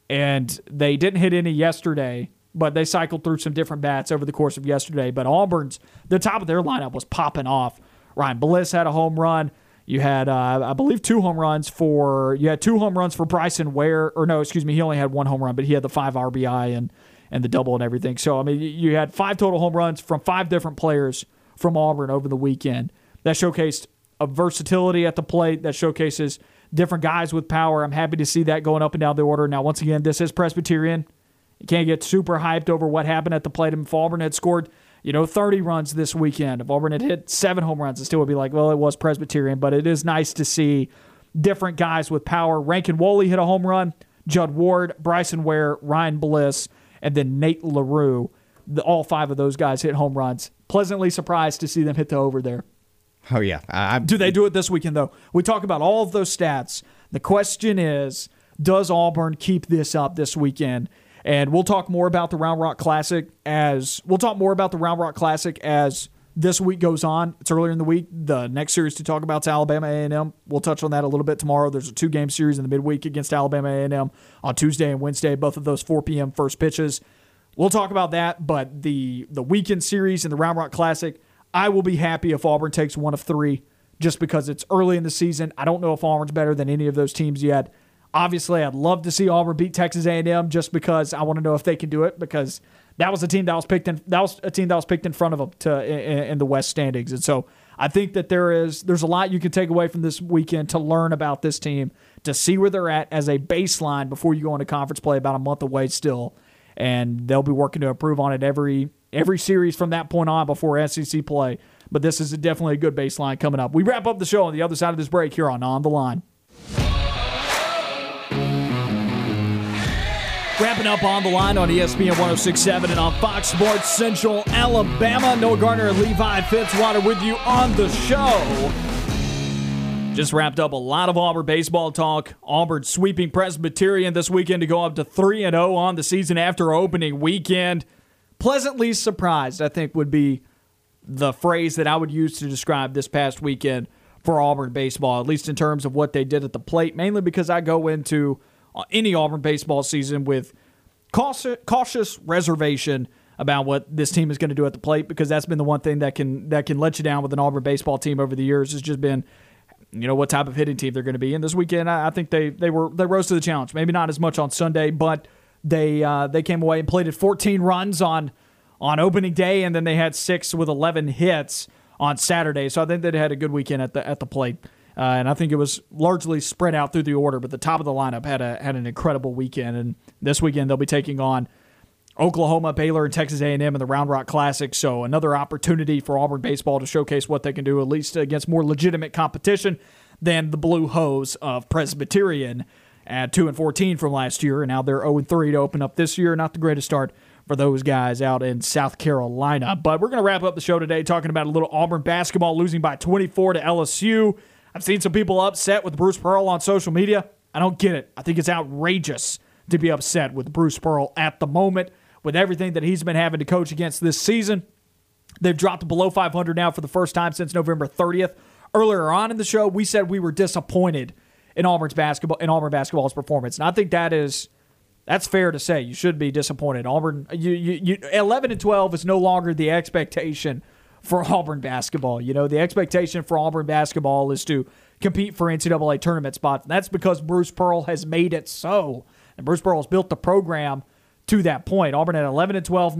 and they didn't hit any yesterday, but they cycled through some different bats over the course of yesterday. But Auburn's, the top of their lineup was popping off. Ryan Bliss had a home run. You had, I believe, 2 home runs for Bryson Ware. He only had 1 home run, but he had the 5 RBI and and the double and everything. So, I mean, you had 5 total home runs from 5 different players from Auburn over the weekend. That showcased a versatility at the plate. That showcases different guys with power. I'm happy to see that going up and down the order. Now, once again, this is Presbyterian. You can't get super hyped over what happened at the plate. If Auburn had scored, 30 runs this weekend, if Auburn had hit 7 home runs, it still would be like, well, it was Presbyterian. But it is nice to see different guys with power. Rankin Woley hit a home run. Judd Ward, Bryson Ware, Ryan Bliss, and then Nate LaRue. All 5 of those guys hit home runs. Pleasantly surprised to see them hit the over there. Oh, yeah. Do they do it this weekend, though? We talk about all of those stats. The question is, does Auburn keep this up this weekend? And we'll talk more about the Round Rock Classic as this week goes on. It's earlier in the week. The next series to talk about is Alabama A&M. We'll touch on that a little bit tomorrow. There's a 2-game series in the midweek against Alabama A&M on Tuesday and Wednesday, both of those 4 p.m. first pitches. We'll talk about that, but the weekend series and the Round Rock Classic, I will be happy if Auburn takes 1 of 3 just because it's early in the season. I don't know if Auburn's better than any of those teams yet. Obviously, I'd love to see Auburn beat Texas A&M just because I want to know if they can do it, because that was a team that was picked in. That was a team that was picked in front of them in the West standings, and so I think that there's a lot you can take away from this weekend to learn about this team, to see where they're at as a baseline before you go into conference play about a month away still, and they'll be working to improve on it every series from that point on before SEC play. But this is definitely a good baseline coming up. We wrap up the show on the other side of this break here on the Line. Wrapping up on the Line on ESPN 106.7 and on Fox Sports Central Alabama. Noah Gardner and Levi Fitzwater with you on the show. Just wrapped up a lot of Auburn baseball talk. Auburn sweeping Presbyterian this weekend to go up to 3-0 on the season after opening weekend. Pleasantly surprised, I think, would be the phrase that I would use to describe this past weekend for Auburn baseball, at least in terms of what they did at the plate, mainly because I go into any Auburn baseball season with cautious reservation about what this team is going to do at the plate, because that's been the one thing that can let you down with an Auburn baseball team over the years. It's just been, what type of hitting team they're going to be. And this weekend, I think they rose to the challenge. Maybe not as much on Sunday, but they came away and plated 14 runs on opening day, and then they had 6 with 11 hits on Saturday. So I think they had a good weekend at the plate. And I think it was largely spread out through the order, but the top of the lineup had an incredible weekend. And this weekend they'll be taking on Oklahoma, Baylor, and Texas A&M in the Round Rock Classic. So another opportunity for Auburn baseball to showcase what they can do, at least against more legitimate competition than the Blue Hose of Presbyterian at 2-14 from last year. And now they're 0-3 to open up this year. Not the greatest start for those guys out in South Carolina. But we're going to wrap up the show today talking about a little Auburn basketball, losing by 24 to LSU. I've seen some people upset with Bruce Pearl on social media. I don't get it. I think it's outrageous to be upset with Bruce Pearl at the moment with everything that he's been having to coach against this season. They've dropped below 500 now for the first time since November 30th. Earlier on in the show, we said we were disappointed in Auburn basketball's performance. And I think that's fair to say. You should be disappointed. Auburn 11-12 is no longer the expectation for Auburn basketball. The expectation for Auburn basketball is to compete for NCAA tournament spots. And that's because Bruce Pearl has made it so. And Bruce Pearl has built the program to that point. Auburn at 11-12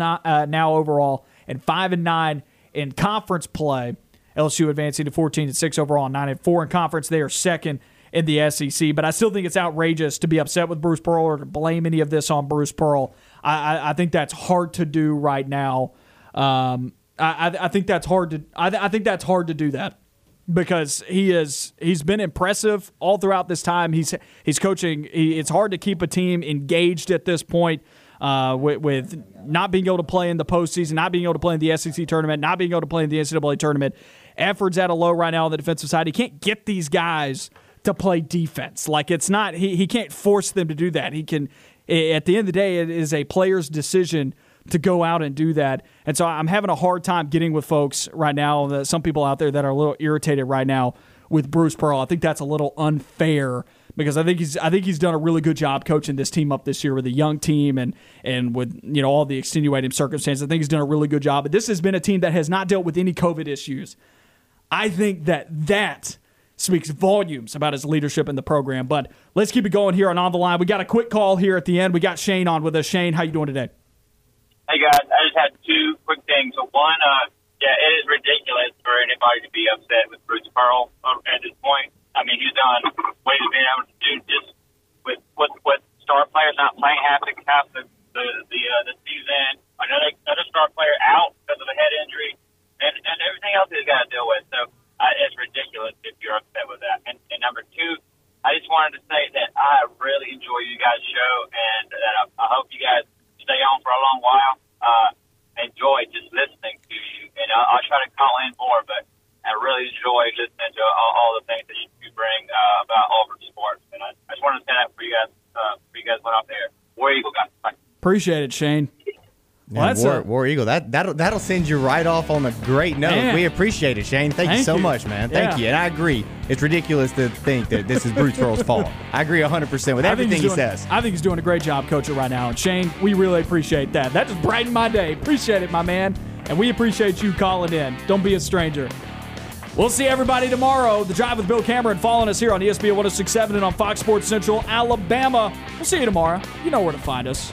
now overall and 5-9 in conference play. LSU advancing to 14-6 overall and 9-4 in conference. They are second in the SEC. But I still think it's outrageous to be upset with Bruce Pearl or to blame any of this on Bruce Pearl. I think that's hard to do right now. I think that's hard to. I think that's hard to do that because he's been impressive all throughout this time. He's coaching. It's hard to keep a team engaged at this point with not being able to play in the postseason, not being able to play in the SEC tournament, not being able to play in the NCAA tournament. Effort's at a low right now on the defensive side. He can't get these guys to play defense. Like it's not. He can't force them to do that. He can. At the end of the day, it is a player's decision to go out and do that. And so I'm having a hard time getting with folks right now, some people out there that are a little irritated right now with Bruce Pearl. I think that's a little unfair because I think he's done a really good job coaching this team up this year with a young team and with all the extenuating circumstances. I think he's done a really good job. But this has been a team that has not dealt with any COVID issues. I think that speaks volumes about his leadership in the program. But let's keep it going here on the Line. We got a quick call here at the end. We got Shane on with us. Shane, how you doing today? Hey, guys, I just had two quick things. So one, yeah, it is ridiculous for anybody to be upset with Bruce Pearl at this point. I mean, he's done ways of being able to do this with star players not playing half the season, another star player out because of a head injury, and everything else he's got to deal with. So it's ridiculous if you're upset with that. And number two, I just wanted to say that I really enjoy you guys' show, and that I hope you guys stay on for a long while. Enjoy just listening to you, and I'll try to call in more, but I really enjoy listening to all the things that you bring about Auburn sports, and I just wanted to say that for you guys went off there. War Eagle, guys. Bye. Appreciate it, Shane. Well, that's War Eagle. That'll send you right off on a great note. Man. We appreciate it, Shane. Thank you so much, man. Thank you. And I agree. It's ridiculous to think that this is Bruce Pearl's fault. I agree 100% with everything he says. I think he's doing a great job coaching right now. And, Shane, we really appreciate that. That just brightened my day. Appreciate it, my man. And we appreciate you calling in. Don't be a stranger. We'll see everybody tomorrow. The Drive with Bill Cameron following us here on ESPN 106.7 and on Fox Sports Central Alabama. We'll see you tomorrow. You know where to find us.